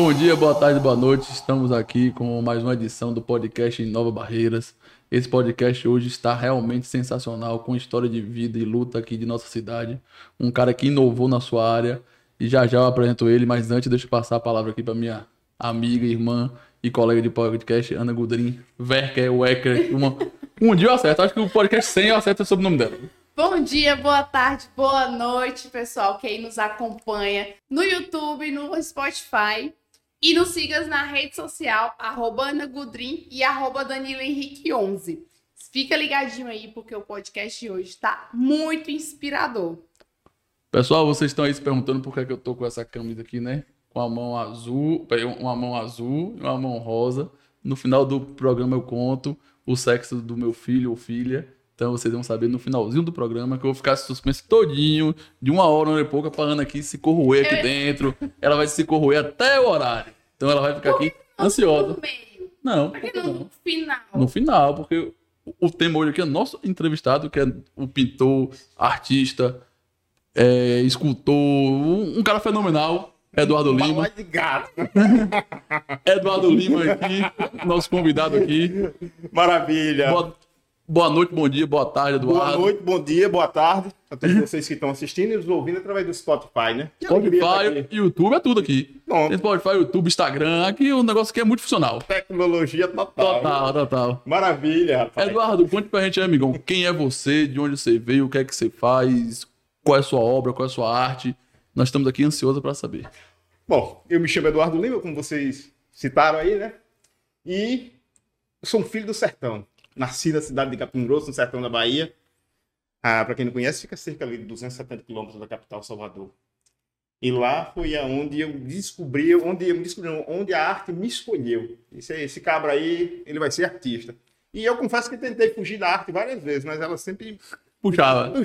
Bom dia, boa tarde, boa noite. Estamos aqui com mais uma edição do podcast INOVA Barreiras. Esse podcast hoje está realmente sensacional, com história de vida e luta aqui de nossa cidade. Um cara que inovou na sua área e já já eu apresento ele, mas antes deixa eu passar a palavra aqui para minha amiga, irmã e colega de podcast, ANA GUDRIN, um dia eu acerto, acho que o podcast 100 eu acerto sobre o nome dela. Bom dia, boa tarde, boa noite, pessoal, quem nos acompanha no YouTube, no Spotify. E nos sigas na rede social, @AnaGudrin e @DaniloHenrique11. Fica ligadinho aí, porque o podcast de hoje tá muito inspirador. Pessoal, vocês estão aí se perguntando por que é que eu tô com essa camisa aqui, né? Com a mão azul, uma mão azul e uma mão rosa. No final do programa eu conto o sexo do meu filho ou filha. Então vocês vão saber no finalzinho do programa que eu vou ficar suspenso todinho, de uma hora e pouca, pra Ana aqui se corroer aqui dentro. Ela vai se corroer até o horário. Então ela vai ficar aqui ansiosa. No meio? Não. Por que não no final? No final, porque o tema hoje aqui é nosso entrevistado, que é o pintor, artista, escultor, um cara fenomenal, Eduardo Lima. De gato. Eduardo Lima aqui, nosso convidado aqui. Maravilha. Boa noite, bom dia, boa tarde, Eduardo. Boa noite, bom dia, boa tarde a todos vocês que estão assistindo e nos ouvindo através do Spotify, né? Spotify, YouTube, é tudo aqui. Pronto. Spotify, YouTube, Instagram, aqui o negócio aqui é muito funcional. Tecnologia total. Total. Maravilha, rapaz. Eduardo, conte pra gente, amigão, quem é você, de onde você veio, o que é que você faz, qual é a sua obra, qual é a sua arte. Nós estamos aqui ansiosos para saber. Bom, eu me chamo Eduardo Lima, como vocês citaram aí, né? E sou um filho do sertão. Nasci na cidade de Capim Grosso, no sertão da Bahia. Ah, para quem não conhece, fica cerca de 270 quilômetros da capital, Salvador. E lá foi onde eu descobri, onde a arte me escolheu. Esse cabra aí, ele vai ser artista. E eu confesso que tentei fugir da arte várias vezes, mas ela sempre puxava.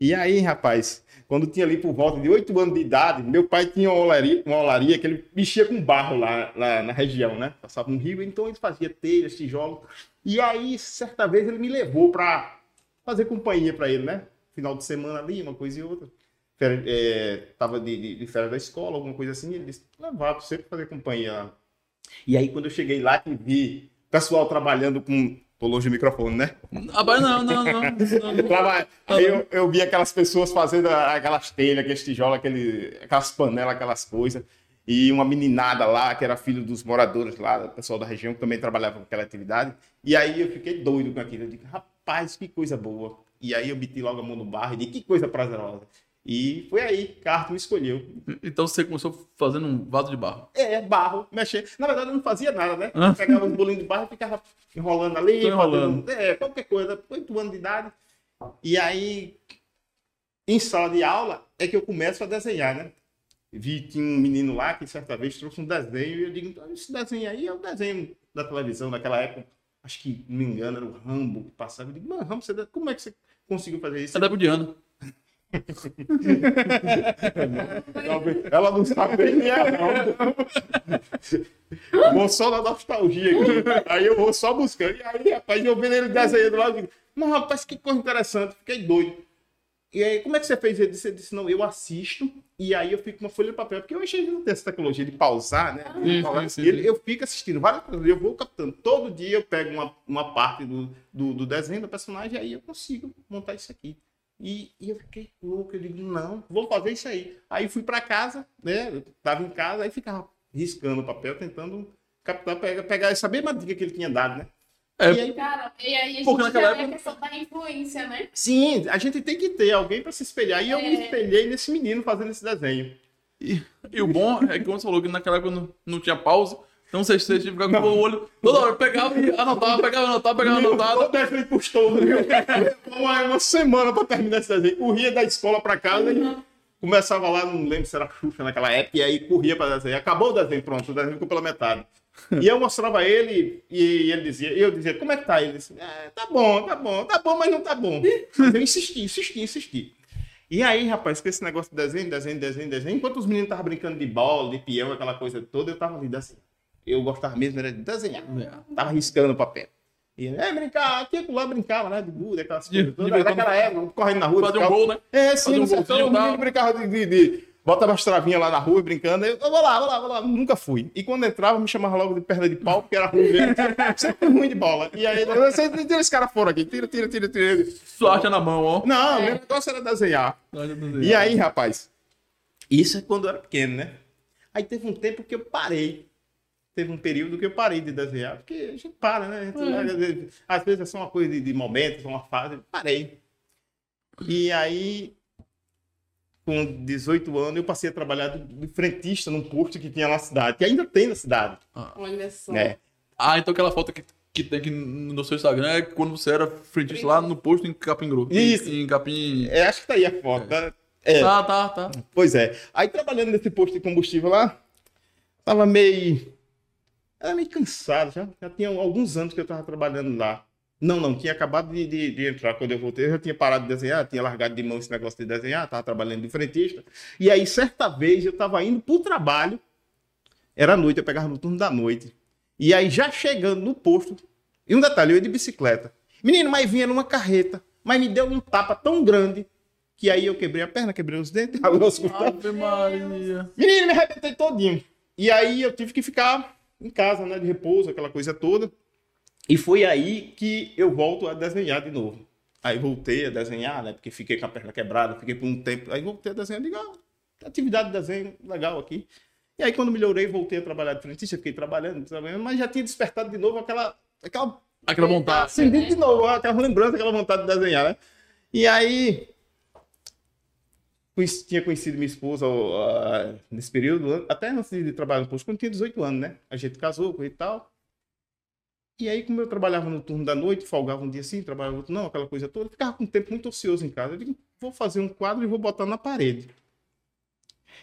E aí, rapaz, quando tinha ali por volta de 8 anos de idade, meu pai tinha uma olaria que ele mexia com barro lá na região, né? Passava um rio, então ele fazia telhas, tijolos. E aí, certa vez, ele me levou para fazer companhia para ele, né? Final de semana ali, uma coisa e outra. Tava de férias da escola, alguma coisa assim. Ele disse, levar para você fazer companhia lá. E aí, quando eu cheguei lá e vi o pessoal trabalhando com... Tô longe do microfone, né? Não. Eu vi aquelas pessoas fazendo aquelas telhas, aqueles tijolos, aquelas panelas, aquelas coisas. E uma meninada lá, que era filho dos moradores lá, pessoal da região, que também trabalhava com aquela atividade. E aí eu fiquei doido com aquilo. Eu digo, rapaz, que coisa boa. E aí eu meti logo a mão no barro e disse, que coisa prazerosa. E foi aí que a arte me escolheu. Então você começou fazendo um vaso de barro? Barro, mexer. Na verdade eu não fazia nada, né? Eu pegava um bolinho de barro e ficava enrolando ali. Qualquer coisa. 8 anos de idade. E aí, em sala de aula, é que eu começo a desenhar, né? Tinha um menino lá que certa vez trouxe um desenho. E eu digo, então esse desenho aí é o desenho da televisão daquela época. Acho que, não me engano, era o Rambo que passava. Eu digo, mano, Rambo, como é que você conseguiu fazer isso? Tá budiando. Ela não sabe nem a vou só na nostalgia aqui. Aí eu vou só buscando. E aí, rapaz, eu vendo ele desenhando lá, eu digo, mas rapaz, que coisa interessante, fiquei doido. E aí, como é que você fez? Ele disse, não, eu assisto. E aí eu fico com uma folha de papel, porque eu achei que não tem essa tecnologia de pausar, né? Eu fico assistindo várias coisas, eu vou captando. Todo dia eu pego uma parte do desenho do personagem, aí eu consigo montar isso aqui. E eu fiquei louco, eu digo, não, vou fazer isso aí. Aí fui para casa, né? Eu tava em casa, aí ficava riscando o papel, tentando captar, pegar essa mesma dica que ele tinha dado, né? E aí a gente já vê a questão da influência, né? Sim, a gente tem que ter alguém para se espelhar. E eu me espelhei nesse menino fazendo esse desenho. E o bom é que, como você falou, que naquela época não tinha pausa. Então vocês tinham que ficar com o olho. Toda hora eu pegava e anotava. O desenho custou, viu? Uma semana para terminar esse desenho. Corria da escola para casa e começava lá, não lembro se era Xuxa naquela época, e aí corria para desenhar. Acabou o desenho, pronto, o desenho ficou pela metade. E eu mostrava a ele e ele dizia, eu dizia, como é que tá? Ele disse, tá bom, mas não tá bom. Mas eu insisti. E aí, rapaz, com esse negócio de desenho, enquanto os meninos estavam brincando de bola, de peão, aquela coisa toda, eu tava ali assim. Eu gostava mesmo era de desenhar. Tava riscando o papel. E brincar, aqui lá brincava, né? De gude, aquelas coisas todas. Naquela época, correndo na rua. Fazer um gol, né? Sim, no sertão, brincava de bota umas travinhas lá na rua brincando. Eu vou lá. Nunca fui. E quando entrava, me chamava logo de perna de pau, porque era ruim. Sempre ruim de bola. E aí, tira esse cara fora aqui. Tira. Sorte na mão, ó. Não, meu negócio era desenhar. E aí, rapaz, isso é quando eu era pequeno, né? Aí teve um tempo que eu parei. Teve um período que eu parei de desenhar. Porque a gente para, né? Às vezes é só uma coisa de momento, só uma fase. Parei. E aí, com 18 anos, eu passei a trabalhar de frentista num posto que tinha na cidade, que ainda tem na cidade. Olha só. É. Ah, então aquela foto que tem aqui no seu Instagram é quando você era frentista lá no posto em Capim Grosso. Isso. Em Capim... É, acho que tá aí a foto. É. Tá. Pois é. Aí, trabalhando nesse posto de combustível lá, tava meio... Era meio cansado, já tinha alguns anos que eu tava trabalhando lá. Não, tinha acabado de entrar quando eu voltei, eu já tinha parado de desenhar, tinha largado de mão esse negócio de desenhar, tava trabalhando de frentista. E aí, certa vez, eu tava indo pro trabalho, era noite, eu pegava no turno da noite. E aí, já chegando no posto, e um detalhe, eu ia de bicicleta. Menino, mas vinha numa carreta, mas me deu um tapa tão grande, que aí eu quebrei a perna, quebrei os dentes, Ave Maria. Menino, me arrebentei todinho. E aí, eu tive que ficar em casa, né, de repouso, aquela coisa toda. E foi aí que eu volto a desenhar de novo. Aí voltei a desenhar, né? Porque fiquei com a perna quebrada, fiquei por um tempo. Aí voltei a desenhar, digo, atividade de desenho legal aqui. E aí quando melhorei, voltei a trabalhar de frentista, fiquei trabalhando, mas já tinha despertado de novo aquela vontade. Acendido de novo, aquela lembrança, aquela vontade de desenhar, né? E aí tinha conhecido minha esposa nesse período, até antes de trabalhar no posto, quando tinha 18 anos, né? A gente casou e tal. E aí, como eu trabalhava no turno da noite, folgava um dia assim, trabalhava outro não, aquela coisa toda, eu ficava com um tempo muito ocioso em casa. Eu digo, vou fazer um quadro e vou botar na parede.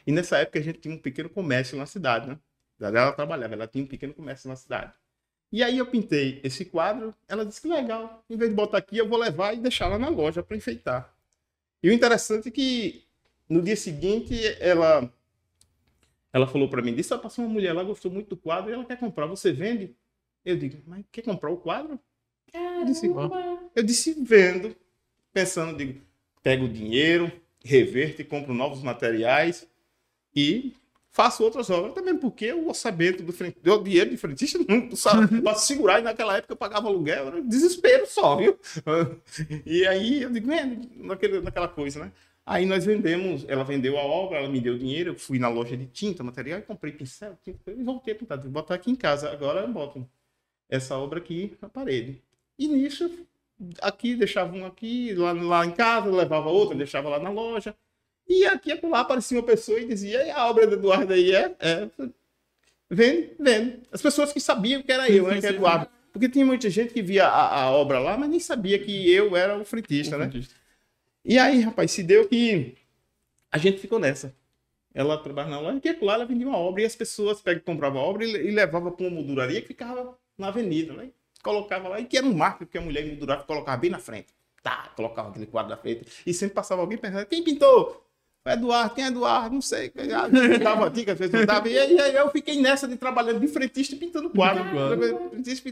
E nessa época a gente tinha um pequeno comércio na cidade, né? Ela trabalhava, ela tinha um pequeno comércio na cidade. E aí eu pintei esse quadro, ela disse que legal, em vez de botar aqui, eu vou levar e deixar lá na loja para enfeitar. E o interessante é que no dia seguinte ela falou para mim, disse, passou uma mulher lá, gostou muito do quadro e ela quer comprar, você vende? Eu digo, mas quer comprar o quadro? Eu disse, vendo, pensando, digo, pego o dinheiro, reverto e compro novos materiais e faço outras obras. Também porque o orçamento do dinheiro de frentista não sabe para segurar. E naquela época eu pagava aluguel, era um desespero só, viu? E aí eu digo, naquela coisa, né? Aí nós vendemos, ela vendeu a obra, ela me deu dinheiro, eu fui na loja de tinta, material, e comprei pincel, tinta, e voltei a pintar. Vou botar aqui em casa, agora eu boto essa obra aqui na parede. E nisso, aqui, deixava um aqui, lá em casa, levava outra, deixava lá na loja. E aqui, lá aparecia uma pessoa e dizia, e a obra do Eduardo aí é? Vende. As pessoas que sabiam que era eu, né, que era Eduardo. Porque tinha muita gente que via a obra lá, mas nem sabia que eu era o frentista, né? E aí, rapaz, se deu que a gente ficou nessa. Ela trabalhava na loja, que lá ela vendia uma obra, e as pessoas compravam a obra e levavam para uma molduraria que ficava na avenida, né? Colocava lá, e que era um marco, porque a mulher moldurava, colocava bem na frente. Tá, colocava aquele quadro na frente. E sempre passava alguém perguntando, quem pintou? Quem é Eduardo? Não sei. Dava dica, às vezes não dava. E aí eu fiquei nessa de trabalhando de frentista e pintando quadro. Trabalhando de frentista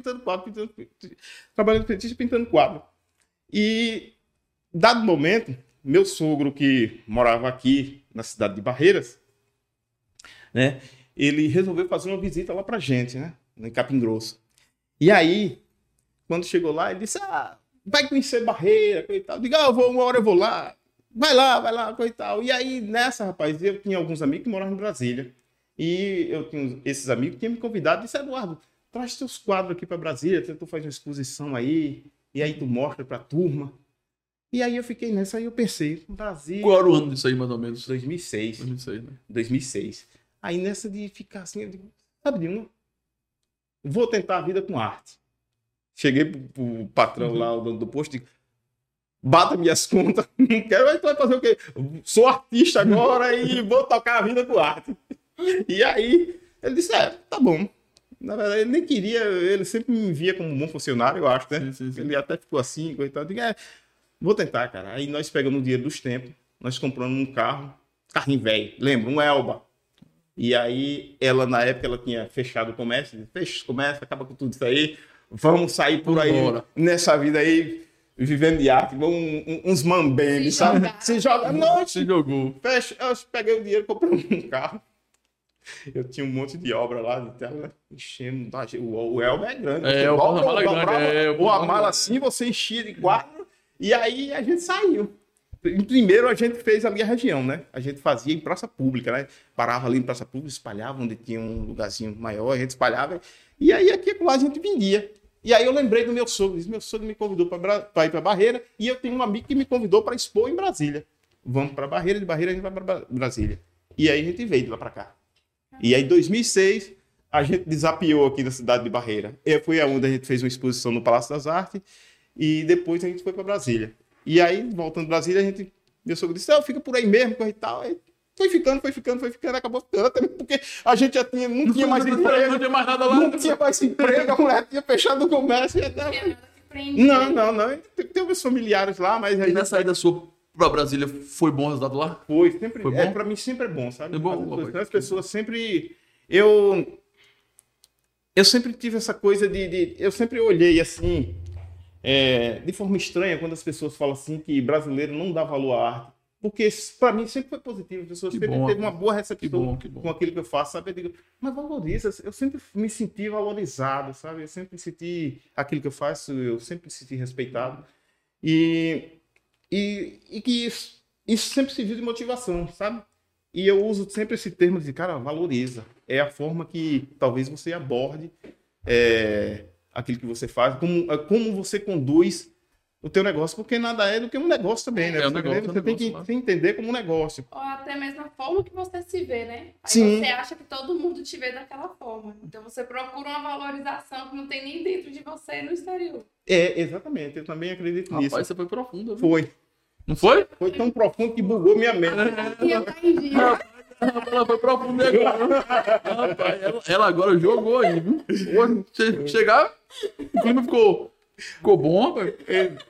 e pintando quadro. E, dado momento, meu sogro, que morava aqui na cidade de Barreiras, né? Ele resolveu fazer uma visita lá pra gente, né? Em Capim Grosso. E aí, quando chegou lá, ele disse, vai conhecer Barreira, coitado. Diga, uma hora eu vou lá. Vai lá, coitado. E aí, nessa, rapaz, eu tinha alguns amigos que moravam em Brasília. E eu tinha esses amigos que tinham me convidado e disse, Eduardo, traz teus quadros aqui pra Brasília, tu faz uma exposição aí, e aí tu mostra pra turma. E aí eu fiquei nessa, aí eu pensei, Brasil... Qual era o ano disso aí, mais ou menos? 2006. 2006, né? 2006. Aí nessa de ficar assim, eu digo, sabe de uma? Vou tentar a vida com arte. Cheguei pro patrão lá, o dono do posto, digo, bata minhas contas, não quero, mas tu vai fazer o quê? Sou artista agora e vou tocar a vida com arte. E aí ele disse, tá bom. Na verdade, ele nem queria, ele sempre me via como um bom funcionário, eu acho, né? Sim. Ele até ficou assim, coitado, eu digo, vou tentar, cara. Aí nós pegamos o dinheiro dos tempos, nós compramos um carro, carrinho velho, lembra? Um Elba. E aí, ela na época, ela tinha fechado o comércio, disse, fecha o comércio, acaba com tudo isso aí, vamos sair por aí, nessa vida aí, vivendo de arte, uns mambembes, sabe? Se joga, não, se jogou. Fecha, eu peguei o dinheiro, comprei um carro. Eu tinha um monte de obra lá de tela, enchendo. O Elba é grande. É, o mala assim, você enchia de quadro. E aí a gente saiu. Primeiro a gente fez a minha região, né? A gente fazia em praça pública, né? Parava ali em praça pública, espalhava onde tinha um lugarzinho maior, a gente espalhava. E aí aqui lá a gente vendia. E aí eu lembrei do meu sogro. Disse, meu sogro me convidou para ir para Barreira e eu tenho um amigo que me convidou para expor em Brasília. Vamos para Barreira, de Barreira a gente vai para Brasília. E aí a gente veio de lá para cá. E aí, em 2006, a gente desapiou aqui na cidade de Barreira. Eu fui aonde a gente fez uma exposição no Palácio das Artes e depois a gente foi para Brasília. E aí, voltando para Brasília, a gente... Meu sogro disse, não, fica por aí mesmo, coisa e tal. Aí foi ficando, acabou ficando também, porque a gente já tinha, não tinha mais emprego. Não tinha mais nada lá. Não tinha mais emprego, a mulher tinha fechado o comércio. Não. Tem uns familiares lá, mas... E na saída sua... Para Brasília, foi bom o resultado lá? Foi, sempre foi bom. Para mim sempre é bom, sabe? É bom, as pessoas sempre... Eu sempre tive essa coisa de... Eu sempre olhei assim, de forma estranha, quando as pessoas falam assim que brasileiro não dá valor à arte. Porque para mim sempre foi positivo, as pessoas sempre teve uma boa recepção com aquilo que eu faço, sabe? Eu digo, mas valoriza, eu sempre me senti valorizado, sabe? Eu sempre senti aquilo que eu faço, eu sempre me senti respeitado. E que isso sempre serviu de motivação, sabe? E eu uso sempre esse termo de, cara, valoriza. É a forma que talvez você aborde aquilo que você faz, como você conduz o teu negócio, porque nada é do que um negócio também, né? Você tem que se entender como um negócio. Ou até mesmo a forma que você se vê, né? Aí sim. Você acha que todo mundo te vê daquela forma. Então você procura uma valorização que não tem nem dentro de você no exterior. É, exatamente. Eu também acredito nisso. Rapaz, você foi profundo. Viu? Foi. Não foi? Foi tão profundo que bugou minha mente. Eu entendi. Ela foi profunda agora. Rapaz, ela agora jogou aí, viu? Chegar, o clima ficou bom, rapaz.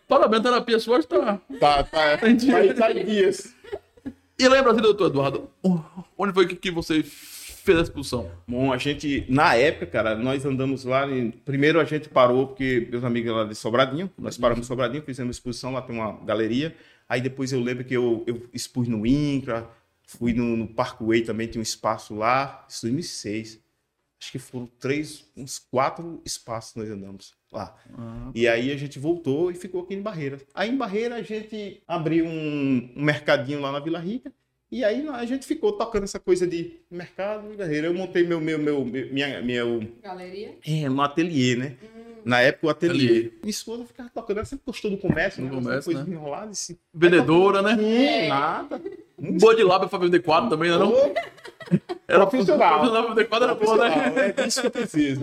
Parabéns, terapia sua, tá? Tá em dias. E lembra assim, doutor Eduardo, onde foi que você fez a expulsão? Bom, a gente, na época, cara, nós andamos lá, primeiro a gente parou, porque meus amigos lá de Sobradinho, nós paramos em Sobradinho, fizemos uma exposição, lá tem uma galeria, aí depois eu lembro que eu expus no INCRA, fui no Parque Way também, tinha um espaço lá, isso em 2006. Acho que foram uns 4 espaços nós andamos lá. E aí a gente voltou e ficou aqui em Barreiras. Aí em Barreira a gente abriu um mercadinho lá na Vila Rica e aí a gente ficou tocando essa coisa de mercado em Barreira. Eu montei minha galeria? É, um ateliê, né? Na época o ateliê. Minha esposa ficava tocando, ela sempre gostou do comércio, né? Comércio, né? Enrolada, assim. Vendedora, né? Nada. Boa de lábio pra vender quadro também, não é? Era profissional pra quadro, era boa, né? É isso que eu preciso.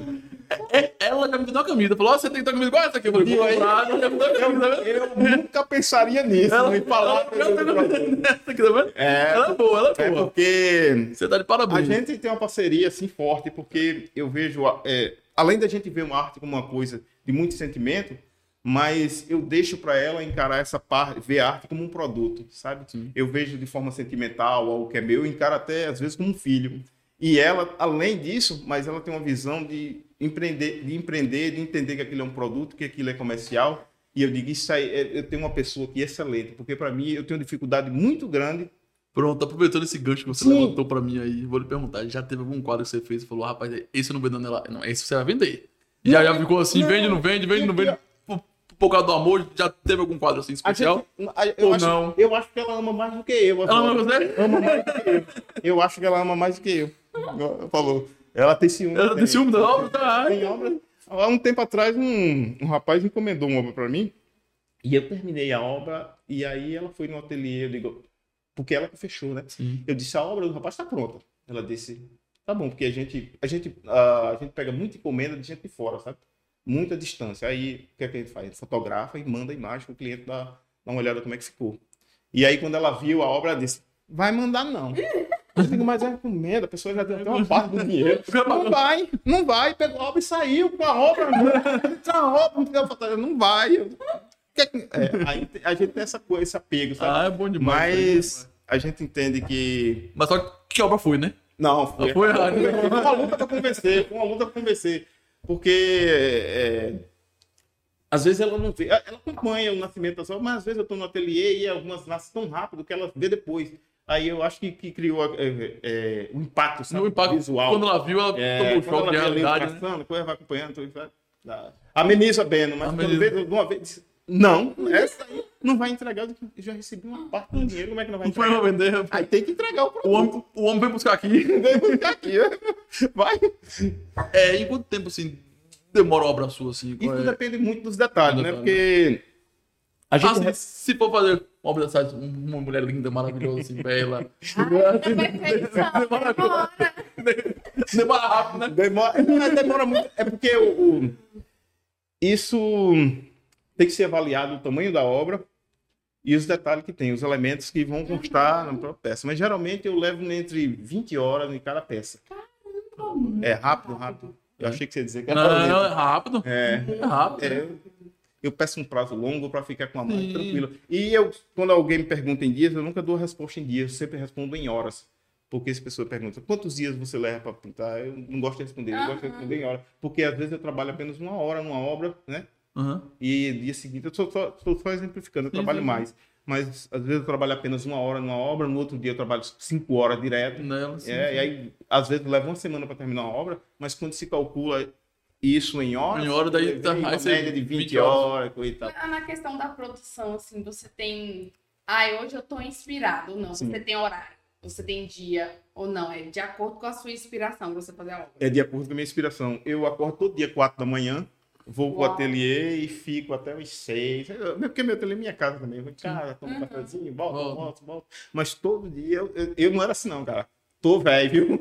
Ela já me deu uma camisa, falou, você tem que dar comigo, igual essa aqui. Eu falei, eu nunca pensaria nisso. Ela me falava. Ela é boa, ela é boa. É porque... Você tá de parabéns. A gente tem uma parceria, assim, forte, porque eu vejo... Além da gente ver uma arte como uma coisa de muito sentimento, mas eu deixo para ela encarar essa parte, ver a arte como um produto, sabe? Sim. Eu vejo de forma sentimental algo que é meu, eu encaro até às vezes como um filho. E ela, além disso, mas ela tem uma visão de empreender, de entender que aquilo é um produto, que aquilo é comercial. E eu digo, isso aí, eu tenho uma pessoa que é excelente, porque para mim eu tenho uma dificuldade muito grande. Pronto, aproveitando esse gancho que você levantou pra mim aí, vou lhe perguntar, já teve algum quadro que você fez e falou, rapaz, esse eu não vou vender nela. Não, esse você vai vender. Já ficou assim, vende, não vende. Por causa do amor, já teve algum quadro assim especial? Ou não? Eu acho que ela ama mais do que eu. Ela ama você? Ama mais do que eu. Eu acho que ela ama mais do que eu. Falou. Ela tem ciúme. Ela tem ciúme da obra? Tá. Tem obra. Há um tempo atrás, um rapaz encomendou uma obra pra mim e eu terminei a obra e aí ela foi no ateliê, eu digo... Porque ela que fechou, né? Sim. Eu disse, a obra do rapaz está pronta. Ela disse, tá bom, porque a gente pega muita encomenda de gente de fora, sabe? Muita distância. Aí, o que é que a gente faz? A gente fotografa e manda a imagem para o cliente dar uma olhada como é que ficou. E aí, quando ela viu a obra, ela disse, vai mandar não. Eu digo, mas é encomenda, a pessoa já deu até uma parte do dinheiro. Não vai. Pegou a obra e saiu com a obra. Não vai. A gente tem essa coisa, esse apego, sabe? É bom demais. Mas a gente entende que... Mas só que obra foi, né? Não, foi errado. Foi uma luta pra convencer. Porque Às vezes ela não vê, ela acompanha o nascimento da sogra, mas às vezes eu estou no ateliê e algumas nascem tão rápido que ela vê depois. Aí eu acho que criou um impacto, sabe? No impacto visual. Quando ela viu, ela tomou o choque de realidade. Né? Depois ela vai acompanhando, tudo, ameniza bem, mas quando vê, alguma vez... Não, essa aí não vai entregar. Eu já recebi uma parte do dinheiro, como é que não vai entregar? Não foi pra vender. Aí tem que entregar o produto. O homem vem buscar aqui. Vem buscar aqui, vai. É, em quanto tempo, assim, demora uma obra sua, assim? Isso depende muito dos detalhes, né? Porque... A gente se for fazer uma obra dessa, uma mulher linda, maravilhosa, assim, bela... Demora rápido, né? Demora muito. É porque isso... Tem que ser avaliado o tamanho da obra e os detalhes que tem, os elementos que vão constar na própria peça. Mas geralmente eu levo entre 20 horas em cada peça. Caramba, é rápido. Eu achei que você ia dizer que era rápido. Não, é rápido. Eu peço um prazo longo para ficar com a mãe tranquila. E eu, quando alguém me pergunta em dias, eu nunca dou resposta em dias, eu sempre respondo em horas. Porque as pessoas perguntam, quantos dias você leva para pintar? Eu não gosto de responder, eu gosto de responder em horas. Porque às vezes eu trabalho apenas uma hora numa obra, né? E dia seguinte, eu estou só exemplificando, eu trabalho mais. Mas às vezes eu trabalho apenas uma hora numa obra, no outro dia eu trabalho 5 horas direto. E aí, às vezes, leva uma semana para terminar uma obra, mas quando se calcula isso em horas, daí tá uma média de 20 horas e tal. Na questão da produção, assim, você tem... hoje eu estou inspirado ou não? Sim. Você tem horário? Você tem dia ou não? É de acordo com a sua inspiração você fazer a obra? É de acordo com a minha inspiração. Eu acordo todo dia 4 da manhã. Vou pro ateliê e fico até os 6. Porque meu ateliê é minha casa também. Eu vou de casa, tomo um cafezinho, volto. Mas todo dia, eu não era assim não, cara. Tô velho, viu?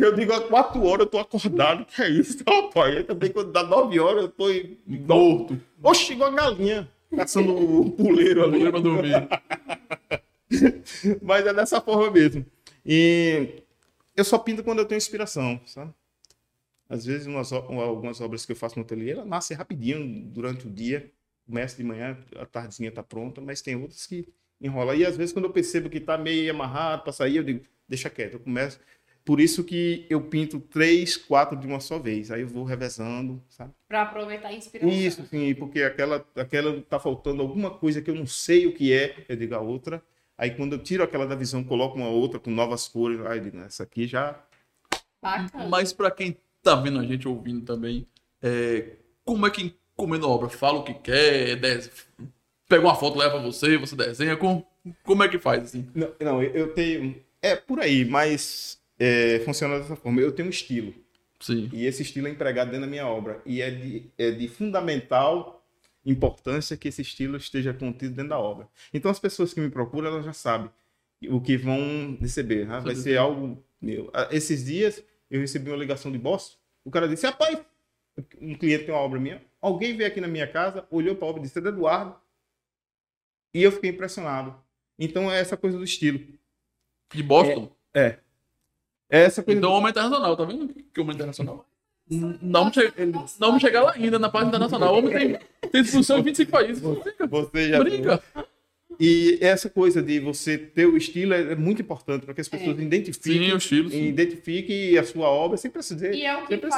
Eu digo, às 4 horas eu tô acordado, que é isso, rapaz. Eu também, quando dá 9 horas, eu tô morto. Oxe, chegou a galinha, caçando o puleiro ali. Pra dormir. Mas é dessa forma mesmo. E eu só pinto quando eu tenho inspiração, sabe? Às vezes, algumas obras que eu faço no ateliê, ela nasce rapidinho durante o dia. Começa de manhã, a tardezinha está pronta, mas tem outras que enrolam. E às vezes, quando eu percebo que está meio amarrado para sair, eu digo, deixa quieto, eu começo. Por isso que eu pinto 3, 4 de uma só vez. Aí eu vou revezando, sabe? Para aproveitar a inspiração. Isso, sim, porque aquela está faltando alguma coisa que eu não sei o que é, eu digo a outra. Aí quando eu tiro aquela da visão, coloco uma outra com novas cores, aí eu digo, essa aqui já... Bacana. Mas para quem... tá vendo a gente, ouvindo também, como é que encomenda a obra? Fala o que quer, pega uma foto, leva você desenha, como é que faz assim? Não, eu tenho... por aí, mas funciona dessa forma. Eu tenho um estilo. Sim. E esse estilo é empregado dentro da minha obra. E é de fundamental importância que esse estilo esteja contido dentro da obra. Então as pessoas que me procuram, elas já sabem o que vão receber. Né? Vai ser algo meu. Esses dias... Eu recebi uma ligação de Boston, o cara disse, rapaz, um cliente tem uma obra minha, alguém veio aqui na minha casa, olhou para a obra e disse, é do Eduardo. E eu fiquei impressionado. Então é essa coisa do estilo. De Boston? É essa coisa. Então o homem internacional, tá vendo? Que homem internacional. Não chegar lá ainda na parte internacional. O homem tem discussão em 25 países. Você já brinca. E essa coisa de você ter o estilo é muito importante para que as pessoas identifiquem, sim, o estilo, sim. Identifiquem a sua obra sem precisar. E é o que faz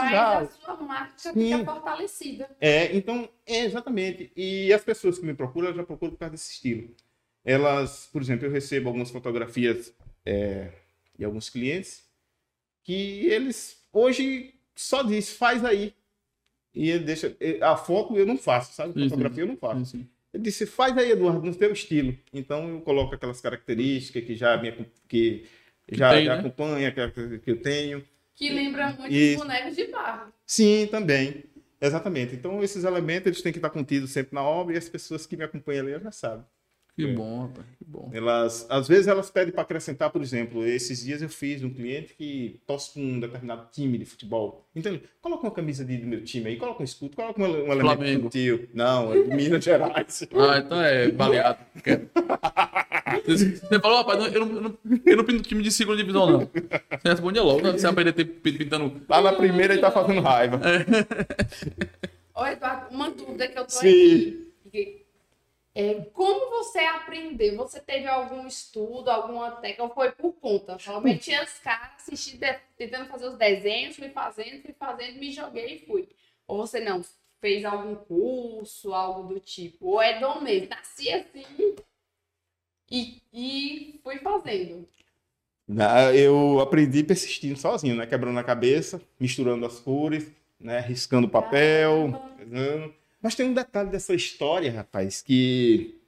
a sua marca ficar fortalecida. Então, exatamente. E as pessoas que me procuram, elas já procuram por causa desse estilo. Elas, por exemplo, eu recebo algumas fotografias de alguns clientes que eles hoje só dizem, faz aí. E ele deixa... A foto eu não faço, sabe? Fotografia eu não faço. Sim. Ele disse, faz aí, Eduardo, no teu estilo. Então, eu coloco aquelas características que já acompanha, que eu tenho. Que lembra muito os bonecos de barro. Sim, também. Exatamente. Então, esses elementos eles têm que estar contidos sempre na obra e as pessoas que me acompanham ali já sabem. Que bom, rapaz, que bom. Às vezes, elas pedem para acrescentar, por exemplo, esses dias eu fiz um cliente que torce com um determinado time de futebol. Então, ele coloca uma camisa do meu time aí, coloca um escudo, coloca um elemento do tio. Não, é de Minas Gerais. Então é baleado. Você falou, rapaz, eu não pinto time de segunda divisão, não. Você responde logo, né? Você vai perder pintando... Tá na primeira e tá fazendo raiva. Ô, Eduardo, uma dúvida que eu tô aqui. Sim. Como você aprendeu? Você teve algum estudo, alguma técnica? Ou foi por conta? Eu meti as caras, assisti, tentando fazer os desenhos, fui fazendo, me joguei e fui. Ou você não, fez algum curso, algo do tipo. Ou é dom mesmo, nasci assim e fui fazendo. Eu aprendi persistindo sozinho, né? Quebrando a cabeça, misturando as cores, né? Riscando papel. Caramba. Mas tem um detalhe dessa história, rapaz, que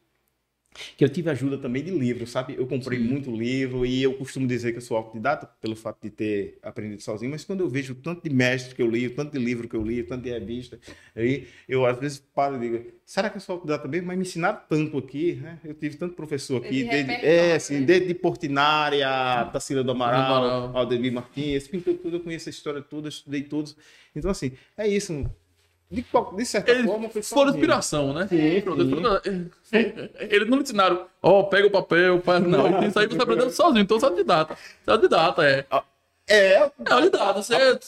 eu tive ajuda também de livro, sabe? Eu comprei muito livro e eu costumo dizer que eu sou autodidata pelo fato de ter aprendido sozinho, mas quando eu vejo o tanto de mestre que eu li, o tanto de livro que eu li, o tanto de revista, aí eu às vezes paro e digo, será que eu sou autodidata mesmo? Mas me ensinaram tanto aqui, né? Eu tive tanto professor aqui, desde Portinari, a Tassila do Amaral, Aldemir Martins, pintou tudo, eu conheço a história toda, eu estudei todos. Então, assim, é isso. De certa forma, foi só inspiração, né? Sim. Eles não me ensinaram, pega o papel, não. Isso aí você aprendeu sozinho, então você é autodidata. Você é autodidata, é autodidata. Você é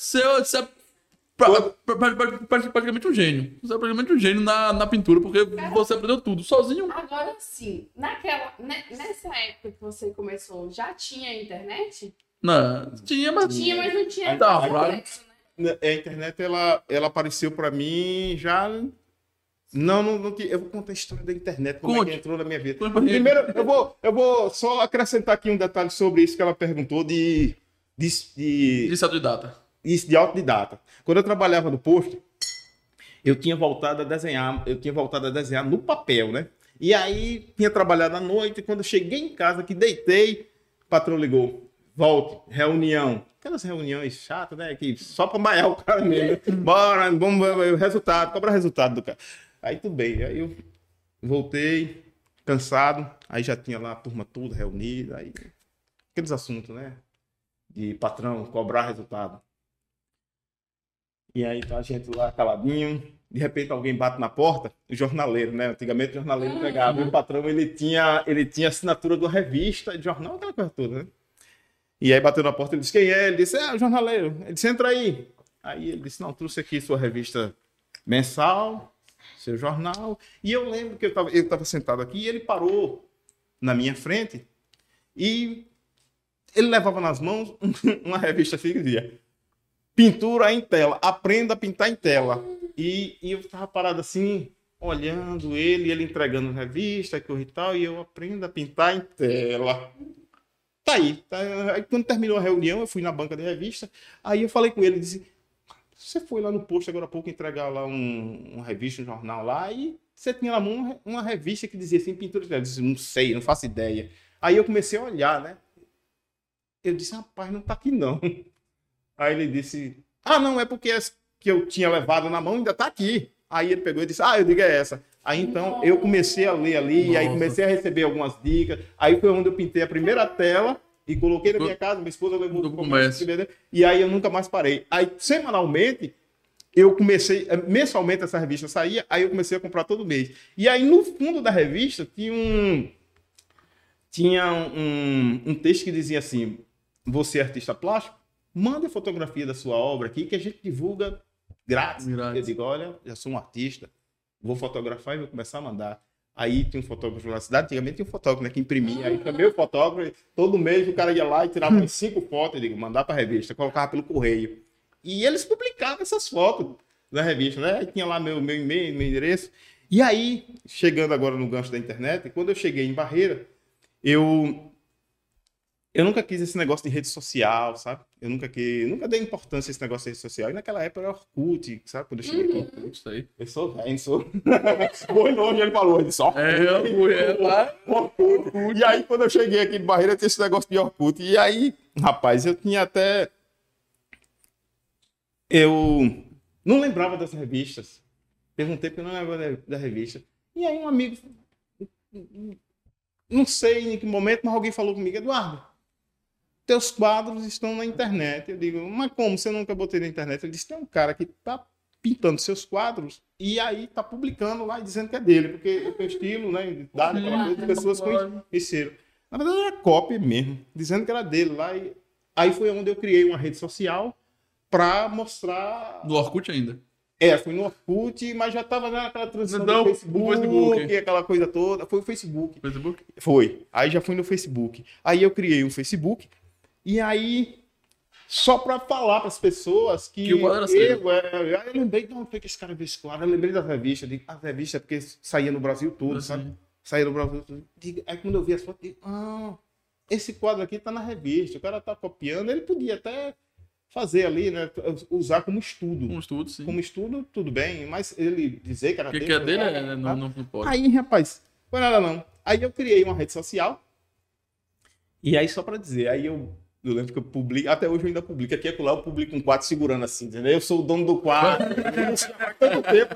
praticamente um gênio. Você é praticamente um gênio na pintura, porque você aprendeu tudo sozinho. Agora sim, nessa época que você começou, já tinha internet? Não, tinha, mas não tinha internet. A internet, ela apareceu para mim já... Não, eu vou contar a história da internet, como é que entrou na minha vida. Primeiro, eu vou só acrescentar aqui um detalhe sobre isso que ela perguntou de autodidata. Isso, de autodidata. Quando eu trabalhava no posto, eu tinha voltado a desenhar no papel, né? E aí, tinha trabalhado à noite, e quando eu cheguei em casa, que deitei, o patrão ligou. Volte, reunião. Aquelas reuniões chatas, né? Que só pra maiar o cara mesmo. Bora, vamos, resultado, cobra resultado do cara. Aí tudo bem. Aí eu voltei, cansado. Aí já tinha lá a turma toda reunida. Aí, aqueles assuntos, né? De patrão, cobrar resultado. E aí tá a gente lá caladinho. De repente alguém bate na porta, o jornaleiro, né? Antigamente o jornaleiro pegava. O patrão, ele tinha assinatura de uma revista, de jornal, aquela coisa toda, né? E aí bateu na porta, ele disse, quem é? Ele disse, o jornaleiro. Ele disse, entra aí. Aí ele disse, não, trouxe aqui sua revista mensal, seu jornal. E eu lembro que eu estava sentado aqui e ele parou na minha frente e ele levava nas mãos uma revista assim que dizia, pintura em tela, aprenda a pintar em tela. E eu estava parado assim, olhando ele entregando revista, coisa e tal, e eu aprendo a pintar em tela. Aí quando terminou a reunião, eu fui na banca de revista, aí eu falei com ele, disse, você foi lá no posto agora há pouco entregar lá uma revista, um jornal lá, e você tinha na mão uma revista que dizia assim, pintura de tela. Eu disse, não sei, não faço ideia. Aí eu comecei a olhar, né? Eu disse, rapaz, não tá aqui não. Aí ele disse, não, é porque essa que eu tinha levado na mão ainda tá aqui. Aí ele pegou e disse, eu digo, é essa. Aí então eu comecei a ler ali, nossa. Aí comecei a receber algumas dicas. Aí foi onde eu pintei a primeira tela e coloquei na minha casa, minha esposa levou do comércio. E aí eu nunca mais parei. Aí semanalmente eu comecei, mensalmente essa revista saía, aí eu comecei a comprar todo mês. E aí no fundo da revista tinha um texto que dizia assim, você é artista plástico? Manda a fotografia da sua obra aqui que a gente divulga grátis. Eu digo, olha, já sou um artista. Vou fotografar e vou começar a mandar. Aí tinha um fotógrafo na cidade, antigamente tinha um fotógrafo, né, que imprimia. Aí também o fotógrafo, todo mês o cara ia lá e tirava umas 5 fotos, eu digo, mandar para a revista, colocava pelo correio. E eles publicavam essas fotos na revista, né? Aí tinha lá meu e-mail, meu endereço. E aí, chegando agora no gancho da internet, quando eu cheguei em Barreira, eu nunca quis esse negócio de rede social, sabe? Eu nunca dei importância a esse negócio de rede social. E naquela época era Orkut, sabe? Quando eu cheguei aqui. Não sei. Eu sou velho, Foi longe, ele falou. Ele disse, Orkut. Orkut. E aí, quando eu cheguei aqui em Barreira, tinha esse negócio de Orkut. E aí, rapaz, eu tinha até... Eu não lembrava das revistas. Teve um tempo que eu não lembrava da revista. E aí, um amigo... Não sei em que momento, mas alguém falou comigo, Eduardo, teus quadros estão na internet. Eu digo, mas como? Você nunca botei na internet? Ele disse, tem um cara que tá pintando seus quadros e aí tá publicando lá e dizendo que é dele, porque o teu estilo, né, dado para muitas pessoas conheceram. Na verdade, era cópia mesmo, dizendo que era dele lá. E... Aí foi onde eu criei uma rede social para mostrar... No Orkut ainda? Fui no Orkut, mas já tava naquela transição do Facebook, aquela coisa toda. Foi o Facebook. Facebook? Foi. Aí já fui no Facebook. Aí eu criei um Facebook. E aí, só para falar para as pessoas que eu lembrei de onde foi que esse cara vestibular, eu lembrei da revista, digo, a revista porque saía no Brasil todo, sabe? Sim. Saía no Brasil todo. Digo, aí quando eu vi as fotos, digo, ah, esse quadro aqui tá na revista, o cara tá copiando, ele podia até fazer ali, né? Usar como estudo. Como estudo, sim. Como estudo, tudo bem, mas ele dizer que era dele... Porque dele é, não pode. Aí, rapaz, foi nada não. Aí eu criei uma rede social, e aí só pra dizer, aí eu lembro que eu publico, até hoje eu ainda publico, aqui e acolá eu publico um quadro segurando assim, entendeu? Eu sou o dono do quadro, tanto tempo,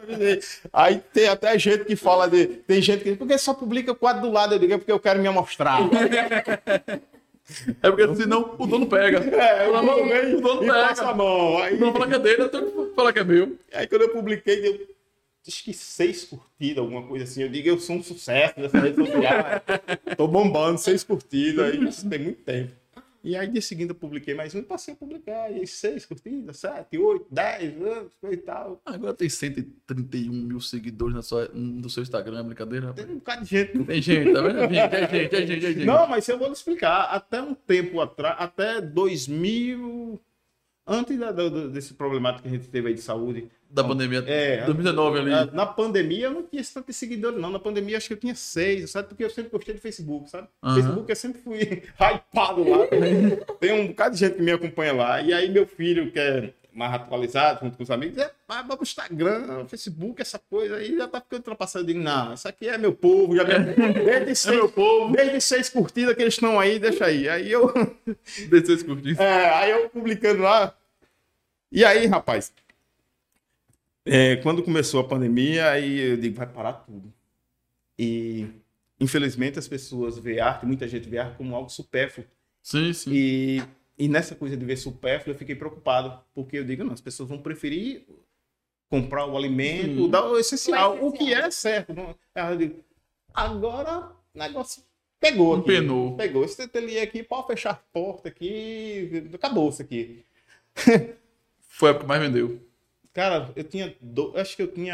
aí tem até gente que fala de, tem gente que diz, por que só publica o quadro do lado? Eu digo, é porque eu quero me amostrar. É porque senão o dono pega. É, o dono pega. Passa a mão. Aí... Não fala que é dele, então fala que é meu. Aí quando eu publiquei, deu acho que 6 curtidas, alguma coisa assim. Eu digo, eu sou um sucesso dessa rede social. Tô bombando, 6 curtidas. Aí isso tem muito tempo. E aí, dia seguinte, eu publiquei mais um e passei a publicar. E aí, 6 curtidas, 7, 8, 10 anos, e tal. Agora tem 131 mil seguidores no seu Instagram, brincadeira, rapaz? Tem um bocado de gente. Tem gente, tá vendo? Tem gente. Não, mas eu vou lhe explicar. Até um tempo atrás, até 2000... Antes desse problemático que a gente teve aí de saúde... Da pandemia, 2019 ali. Na pandemia, eu não tinha tanto seguidores, não. Na pandemia, acho que eu tinha 6, sabe? Porque eu sempre gostei de Facebook, sabe? Uhum. Facebook, eu sempre fui hypado lá. Tem um bocado de gente que me acompanha lá. E aí, meu filho, que é mais atualizado, junto com os amigos, vai pro Instagram, Facebook, essa coisa aí, já tá ficando ultrapassado. Eu digo, não, isso aqui é meu povo. Já desde 6 curtidas que eles estão aí, deixa aí. Aí eu... Desde 6 curtidas. É, aí eu publicando lá. E aí, rapaz... quando começou a pandemia, aí eu digo, vai parar tudo. E, infelizmente, as pessoas veem arte, muita gente vê arte como algo supérfluo. Sim, sim. E nessa coisa de ver supérfluo, eu fiquei preocupado. Porque eu digo, não, as pessoas vão preferir comprar o alimento, dar o essencial, o que é certo. Eu digo, agora, o negócio pegou aqui. Pegou. Esse ateliê aqui, pode fechar a porta aqui, acabou isso aqui. Foi a que mais vendeu. Cara, eu tinha,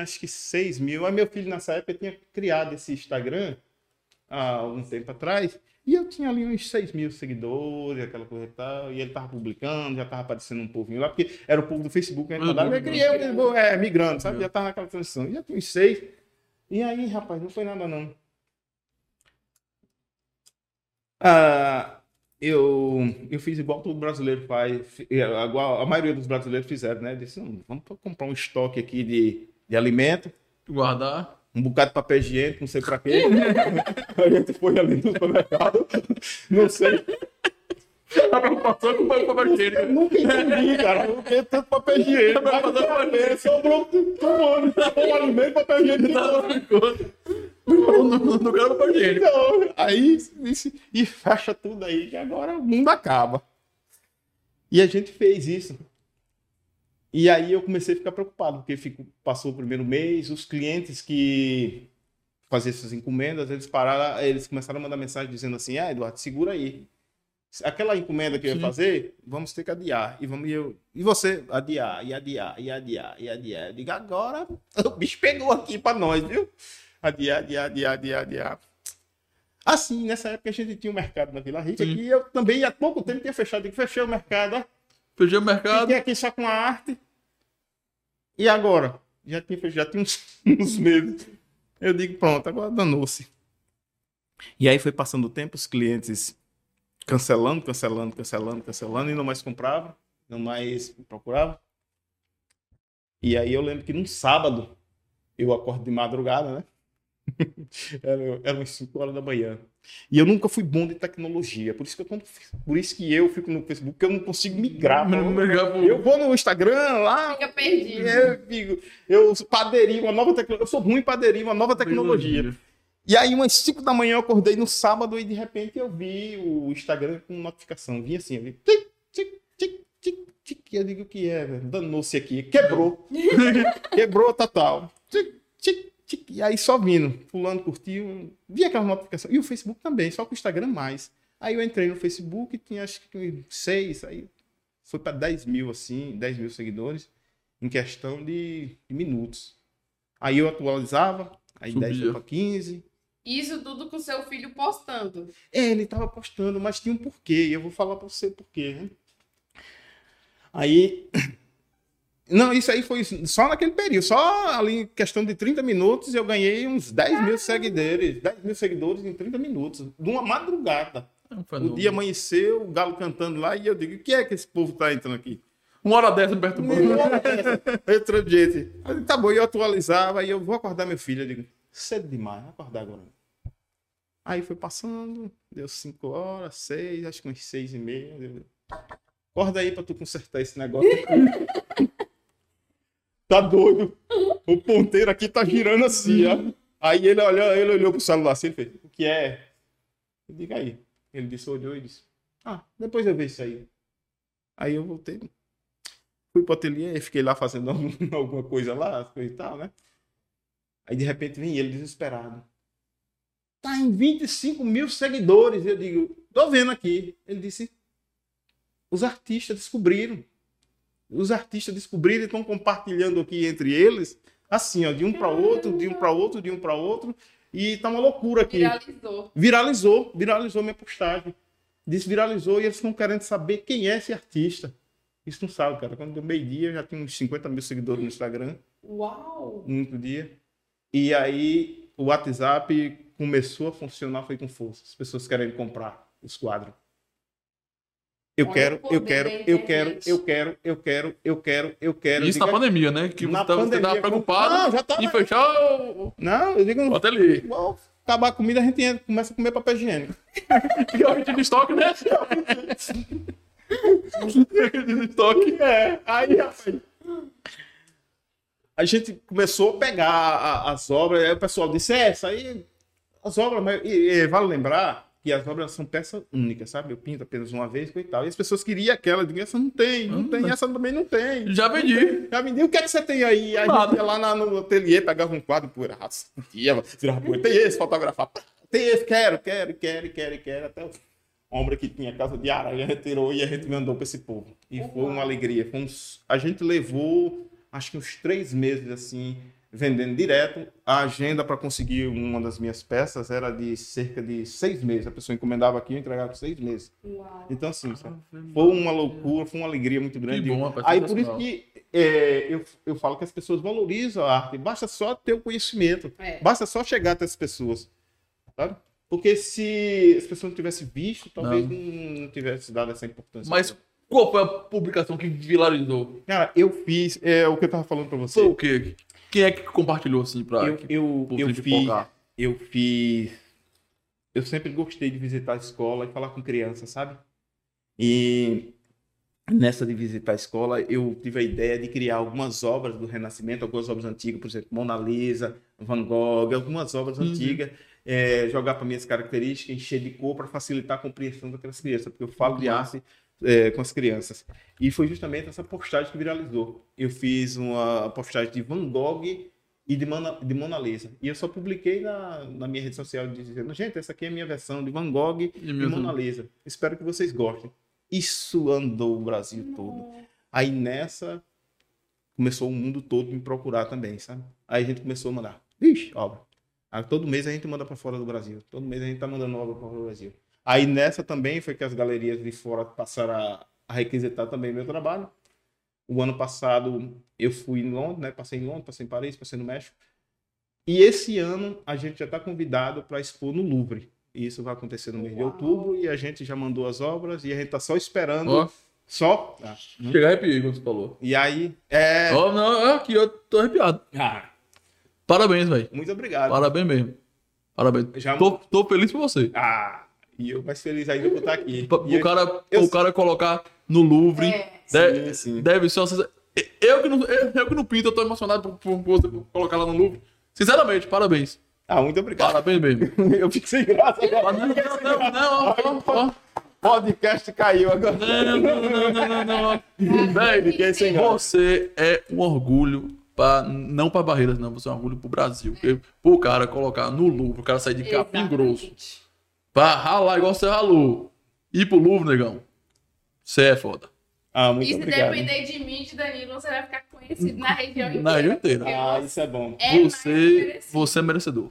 acho que 6 mil. Aí meu filho, nessa época, tinha criado esse Instagram há um tempo atrás. E eu tinha ali uns 6 mil seguidores, aquela coisa e tal. E ele tava publicando, já tava aparecendo um povinho lá. Porque era o povo do Facebook, né? Eu criei, migrando, sabe? Já tava naquela transição. E eu tinha uns 6. E aí, rapaz, não foi nada, não. Eu fiz igual todo brasileiro faz, igual a maioria dos brasileiros fizeram, né? Eu disse, vamos comprar um estoque aqui de alimento. Guardar. Um bocado de papel higiênico, não sei pra quê. A gente foi ali no supermercado, não sei. A preocupação com o papel higiênico. Eu nunca entendi, cara. Eu tenho tanto papel higiênico. Sobrou um alimento, papel higiênico. Não quero papel higiênico. Então, aí, e fecha tudo aí, que agora o mundo acaba. E a gente fez isso. E aí eu comecei a ficar preocupado, porque passou o primeiro mês, os clientes que faziam essas encomendas, eles começaram a mandar mensagem dizendo assim, Eduardo, segura aí. Aquela encomenda que eu ia fazer, vamos ter que adiar. E você? Adiar. Diga, agora o bicho pegou aqui pra nós, viu? Adiar. Assim, nessa época a gente tinha um mercado na Vila Rica, que eu também há pouco tempo tinha fechado. Eu fechei o mercado, ó. Fechei o mercado. Fiquei aqui só com a arte. E agora? Já tinha uns meses. Eu digo, pronto, agora danou-se. E aí foi passando o tempo, os clientes... Cancelando, e não mais comprava, não mais procurava. E aí eu lembro que num sábado, eu acordo de madrugada, né? Eram umas 5 horas da manhã. E eu nunca fui bom de tecnologia, por isso que eu fico no Facebook, porque eu não consigo migrar. Eu vou no Instagram lá... Fica perdido. Eu padeirinho uma nova tecnologia, eu sou ruim padeirinho uma nova tecnologia. E aí, umas 5 da manhã, eu acordei no sábado e, de repente, eu vi o Instagram com notificação. Vinha assim, eu vi... Tic, tic, tic, tic, tic. Eu digo, o que é, velho? Danou-se aqui. Quebrou. Quebrou total. Tic, tic, tic. E aí, só vindo. Fulano curtiu. Vi aquela notificação. E o Facebook também, só que o Instagram mais. Aí, eu entrei no Facebook e tinha, acho que, 6. Aí, foi para 10 mil, assim, 10 mil seguidores em questão de minutos. Aí, eu atualizava. Aí, subia. 10 para 15... Isso tudo com seu filho postando. Ele estava postando, mas tinha um porquê. E eu vou falar para você o porquê. Né? Aí... Não, isso aí foi só naquele período. Só ali em questão de 30 minutos eu ganhei uns 10 mil seguidores. 10 mil seguidores em 30 minutos. De uma madrugada. O dia amanheceu, o galo cantando lá. E eu digo, o que é que esse povo tá entrando aqui? Uma hora dessa, Humberto Bom. Eu trouxe gente. Eu digo, tá bom, eu atualizava. E eu vou acordar meu filho. Eu digo, cedo demais, vou acordar agora. Aí foi passando. Deu 5 horas, 6, acho que uns 6 e meia. Digo, acorda aí pra tu consertar esse negócio. Tá doido. O ponteiro aqui tá girando assim, ó. Aí ele olhou pro celular assim, ele fez, o que é? Eu digo, aí. Ele disse, olhou e disse, ah, depois eu vejo isso aí. Aí eu voltei, fui pro ateliê e fiquei lá fazendo alguma coisa lá, e tal, né? Aí de repente vem ele desesperado. Tá em 25 mil seguidores. Eu digo, tô vendo aqui. Ele disse, os artistas descobriram. Os artistas descobriram e estão compartilhando aqui entre eles, assim, ó, de um para outro, de um para outro, de um para outro. E tá uma loucura aqui. Viralizou minha postagem. Viralizou e eles estão querendo saber quem é esse artista. Isso não sabe, cara. Quando deu meio-dia, eu já tinha uns 50 mil seguidores no Instagram. Uau! Muito dia. E aí o WhatsApp começou a funcionar, foi com força. As pessoas querem comprar os quadros. Eu quero. Isso na pandemia, né? Que você tava preocupado em fechar o... Não, eu digo... Bota ali. Acabar a comida, a gente começa a comer papel higiênico. E a gente de estoque, né? De estoque, é. Aí, assim... A gente começou a pegar as obras, aí o pessoal disse, essa aí... As obras, mas... E vale lembrar... E as obras são peças únicas, sabe? Eu pinto apenas uma vez e tal. E as pessoas queriam aquela. Eu digo, essa não tem, não tem. Essa também não tem. Já vendi. O que é que você tem aí? Aí a gente ia lá no ateliê, pegava um quadro, pô, tirava poeira. Tem esse, fotografava. Tem esse, quero. Até o ombro que tinha casa de aranha retirou e a gente mandou para esse povo. E foi uma alegria. A gente levou, acho que uns 3 meses, assim... vendendo direto. A agenda para conseguir uma das minhas peças era de cerca de 6 meses. A pessoa encomendava aqui e entregava 6 meses. Uau. Então, assim, foi uma loucura, foi uma alegria muito grande. Bom, aí, por isso que eu falo que as pessoas valorizam a arte. Basta só ter o conhecimento. É. Basta só chegar até as pessoas. Sabe? Porque se as pessoas não tivessem visto, talvez não tivesse dado essa importância. Mas... Qual foi a publicação que viralizou? Cara, eu fiz... o que eu tava falando pra você. Foi o quê? Quem é que compartilhou assim pra... Eu sempre gostei de visitar a escola e falar com criança, sabe? E nessa de visitar a escola, eu tive a ideia de criar algumas obras do Renascimento, algumas obras antigas, por exemplo, Mona Lisa, Van Gogh, algumas obras antigas. Jogar para minhas características, encher de cor para facilitar a compreensão daquelas crianças. Porque eu falo de arte... com as crianças. E foi justamente essa postagem que viralizou. Eu fiz uma postagem de Van Gogh e de Mona Lisa. E eu só publiquei na minha rede social dizendo, gente, essa aqui é a minha versão de Van Gogh e Mona Lisa. Espero que vocês gostem. Isso andou o Brasil todo. Aí nessa, começou o mundo todo me procurar também, sabe? Aí a gente começou a mandar, obra. Aí todo mês a gente manda para fora do Brasil. Todo mês a gente tá mandando obra para fora do Brasil. Aí nessa também foi que as galerias de fora passaram a requisitar também meu trabalho. O ano passado eu fui em Londres, né? Passei em Londres, passei em Paris, passei no México. E esse ano a gente já está convidado para expor no Louvre. E isso vai acontecer no mês de outubro e a gente já mandou as obras e a gente está só esperando... Só? Chegar arrepiado, como você falou. E aí... aqui eu tô arrepiado. Parabéns, velho. Muito obrigado. Parabéns mesmo. Parabéns. Já... Tô feliz por você. E eu mais feliz ainda por estar aqui. O cara colocar no Louvre. Deve ser. Eu que não pinto, eu tô emocionado por você colocar lá no Louvre. Sinceramente, parabéns. Muito obrigado. Parabéns mesmo. Eu fico sem graça agora. Não. Podcast caiu agora. Não. Bem, você é um orgulho. Não para Barreiras, não. Você é um orgulho pro Brasil. Porque o cara colocar no Louvre, o cara sair de Capim Grosso. Pra ralar igual você ralou. Ir pro Louvre, negão. Você é foda. Muito obrigado. E se depender de mim, de Danilo, você vai ficar conhecido na região inteira. Na região inteira. Isso é bom. Você é merecedor.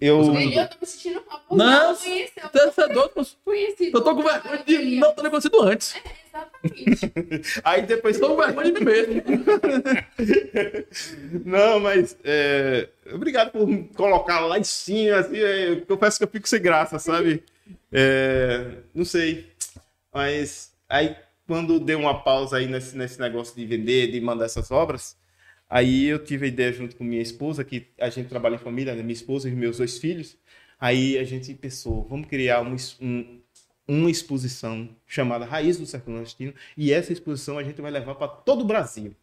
Eu tô me sentindo uma burra. Não, você é doido. Eu tô com vergonha de não ter conhecido antes. Exatamente. Aí depois sou vergonha de mim mesmo. Não, mas obrigado por colocar lá em cima. Assim, eu confesso que eu fico sem graça, sabe? Não sei. Mas aí quando deu uma pausa aí nesse negócio de vender, de mandar essas obras, aí eu tive a ideia junto com minha esposa, que a gente trabalha em família, né? Minha esposa e meus dois filhos. Aí a gente pensou, vamos criar uma exposição chamada Raiz do Sertão Nordestino, e essa exposição a gente vai levar para todo o Brasil.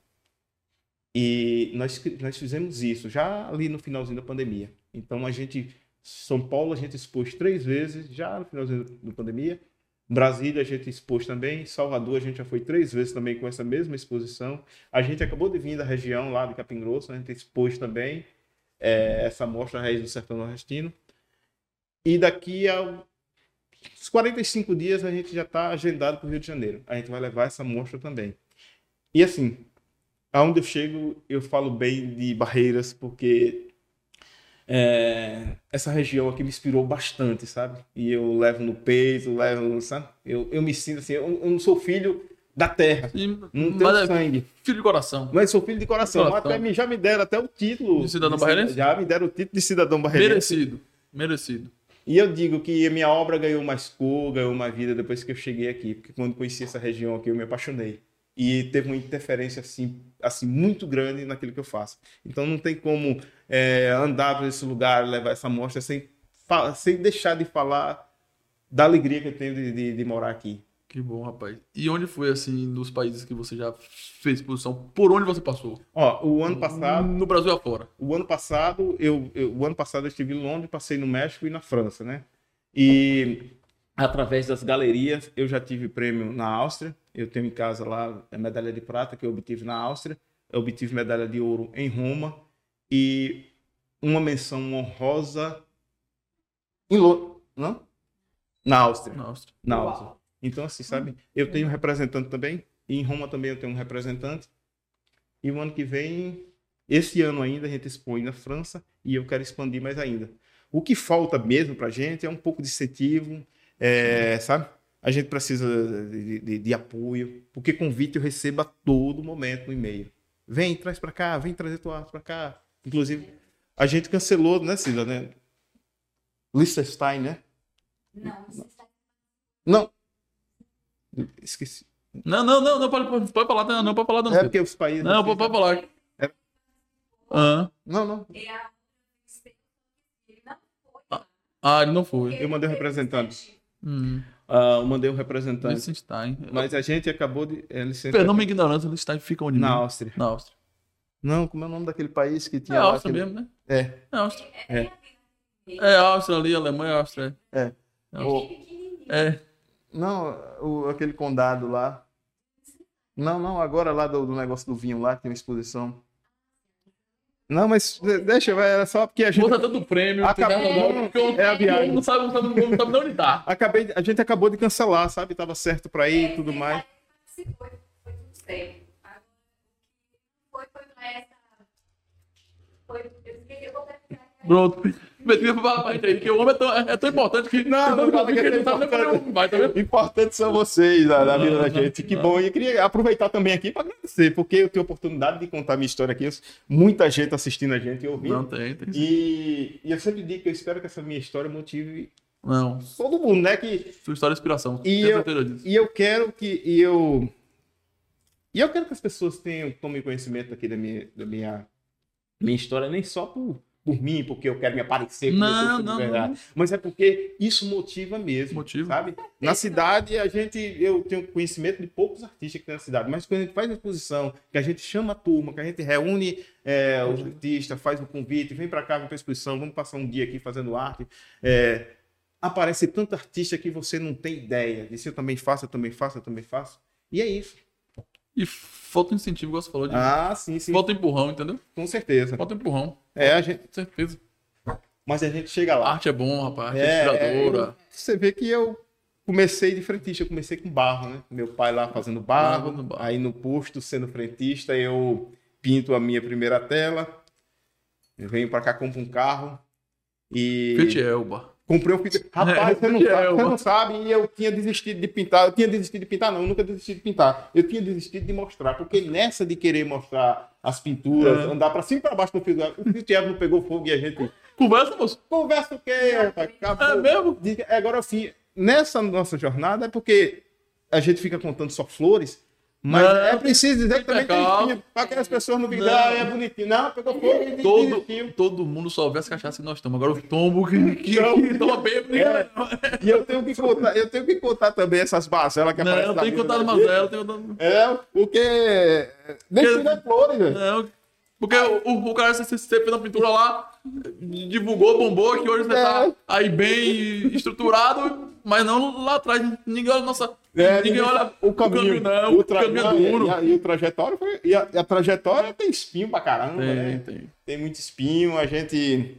E nós fizemos isso já ali no finalzinho da pandemia. Então a gente, São Paulo a gente expôs 3 vezes já no finalzinho da pandemia, Brasília a gente expôs também, Salvador a gente já foi 3 vezes também com essa mesma exposição, a gente acabou de vir da região lá de Capim Grosso, a gente expôs também essa mostra Raiz do Sertão Nordestino, e daqui a 45 dias a gente já está agendado para o Rio de Janeiro. A gente vai levar essa mostra também. E assim, aonde eu chego, eu falo bem de Barreiras, porque essa região aqui me inspirou bastante, sabe? E eu levo no peito, sabe? Eu me sinto assim, eu não sou filho da terra, não tenho sangue. Filho de coração. Mas sou filho de coração. Já me deram até o título de cidadão barreirense? Já me deram o título de cidadão barreirense. Merecido. E eu digo que a minha obra ganhou mais cor, ganhou mais vida depois que eu cheguei aqui, porque quando conheci essa região aqui eu me apaixonei. E teve uma interferência assim muito grande naquilo que eu faço. Então não tem como andar por esse lugar, levar essa mostra sem deixar de falar da alegria que eu tenho de morar aqui. Que bom, rapaz. E onde foi, assim, dos países que você já fez exposição? Por onde você passou? Ó, o ano passado... No Brasil afora. O ano passado, eu estive em Londres, passei no México e na França, né? E, através das galerias, eu já tive prêmio na Áustria. Eu tenho em casa lá a medalha de prata que eu obtive na Áustria. Eu obtive medalha de ouro em Roma. E uma menção honrosa em Londres. Não? Na Áustria. Na Áustria. Então, assim, sabe? Eu tenho um representante também. E em Roma também eu tenho um representante. E o ano que vem, esse ano ainda, a gente expõe na França. E eu quero expandir mais ainda. O que falta mesmo pra gente é um pouco de incentivo, sabe? A gente precisa de apoio. Porque convite eu recebo a todo momento no e-mail. Vem, traz pra cá. Vem trazer tua arte pra cá. Inclusive, a gente cancelou, né, Cida? Né? Liechtenstein, né? Não. Esqueci. Não, pode falar, não, pode falar, não. É porque os países... Não, pode falar. É... Não. Ele não foi. Eu mandei um representante. Eu mandei um representante. Liechtenstein. Mas a gente acabou de... Perdão minha ignorância, Liechtenstein fica onde? Na Áustria. Não, como é o nome daquele país que tinha... É a Áustria mesmo, né? É Áustria. É Áustria ali, Alemanha, Áustria. Não, aquele condado lá. Não, agora lá do negócio do vinho lá, que tem uma exposição. Não, mas deixa, é só porque a gente... Vou dando prêmio, a viagem. Não sabe onde tá. A gente acabou de cancelar, sabe? Tava certo pra ir e tudo mais. Se foi tudo certo. Foi pra essa... Pronto. Porque o homem é tão importante que... Importante são vocês, na vida da gente. Que bom. E eu queria aproveitar também aqui para agradecer, porque eu tenho a oportunidade de contar minha história aqui. Muita gente assistindo a gente e ouvindo. E eu sempre digo que eu espero que essa minha história motive todo mundo, né? Que... Sua história é inspiração. E eu quero que as pessoas tomem conhecimento aqui da minha história, nem só por mim, porque eu quero me aparecer com você. Mas é porque isso motiva mesmo, sabe? Na cidade, eu tenho conhecimento de poucos artistas que tem na cidade, mas quando a gente faz a exposição, que a gente chama a turma, que a gente reúne os artistas, faz um convite, vem para cá, vem para a exposição, vamos passar um dia aqui fazendo arte, aparece tanto artista que você não tem ideia de se eu também faço, e é isso. E falta incentivo, igual você falou. Sim. Falta empurrão, entendeu? Com certeza. Falta empurrão. Com certeza. Mas a gente chega lá. A arte é bom, rapaz. É inspiradora. Você vê que eu comecei de frentista. Eu comecei com barro, né? Meu pai lá fazendo barro. Aí no posto, sendo frentista, eu pinto a minha primeira tela. Eu venho pra cá, compro um carro. Fiat Elba. Comprei um pincel. Rapaz, você não sabe, e eu tinha desistido de pintar. Eu tinha desistido de pintar, não, eu nunca desisti de pintar. Eu tinha desistido de mostrar, porque nessa de querer mostrar as pinturas, andar pra cima e pra baixo no fio do ar, o Fiat Elba não pegou fogo e a gente... Conversa, moço? Conversa o quê, rapaz? Acabou. É mesmo? Agora, assim, nessa nossa jornada, é porque a gente fica contando só flores, mas não, é preciso dizer que também tem para aquelas pessoas no Big Dá, é bonitinho. Não, pegou fogo e todo mundo só vê as cachaças que nós tomamos. Agora o tombo que toma bêbado. É. E eu tenho que contar também essas mazelas que aparecem. Não, tem que contar mazela, tem que... É, porque... Nem se dá flores, velho. Não, porque o cara você fez a pintura lá, divulgou, bombou, que hoje você tá aí bem estruturado, mas não lá atrás. Ninguém olha, nossa... ninguém olha o caminho duro. E a trajetória foi... E a trajetória tem espinho pra caramba, né? Tem muito espinho, a gente...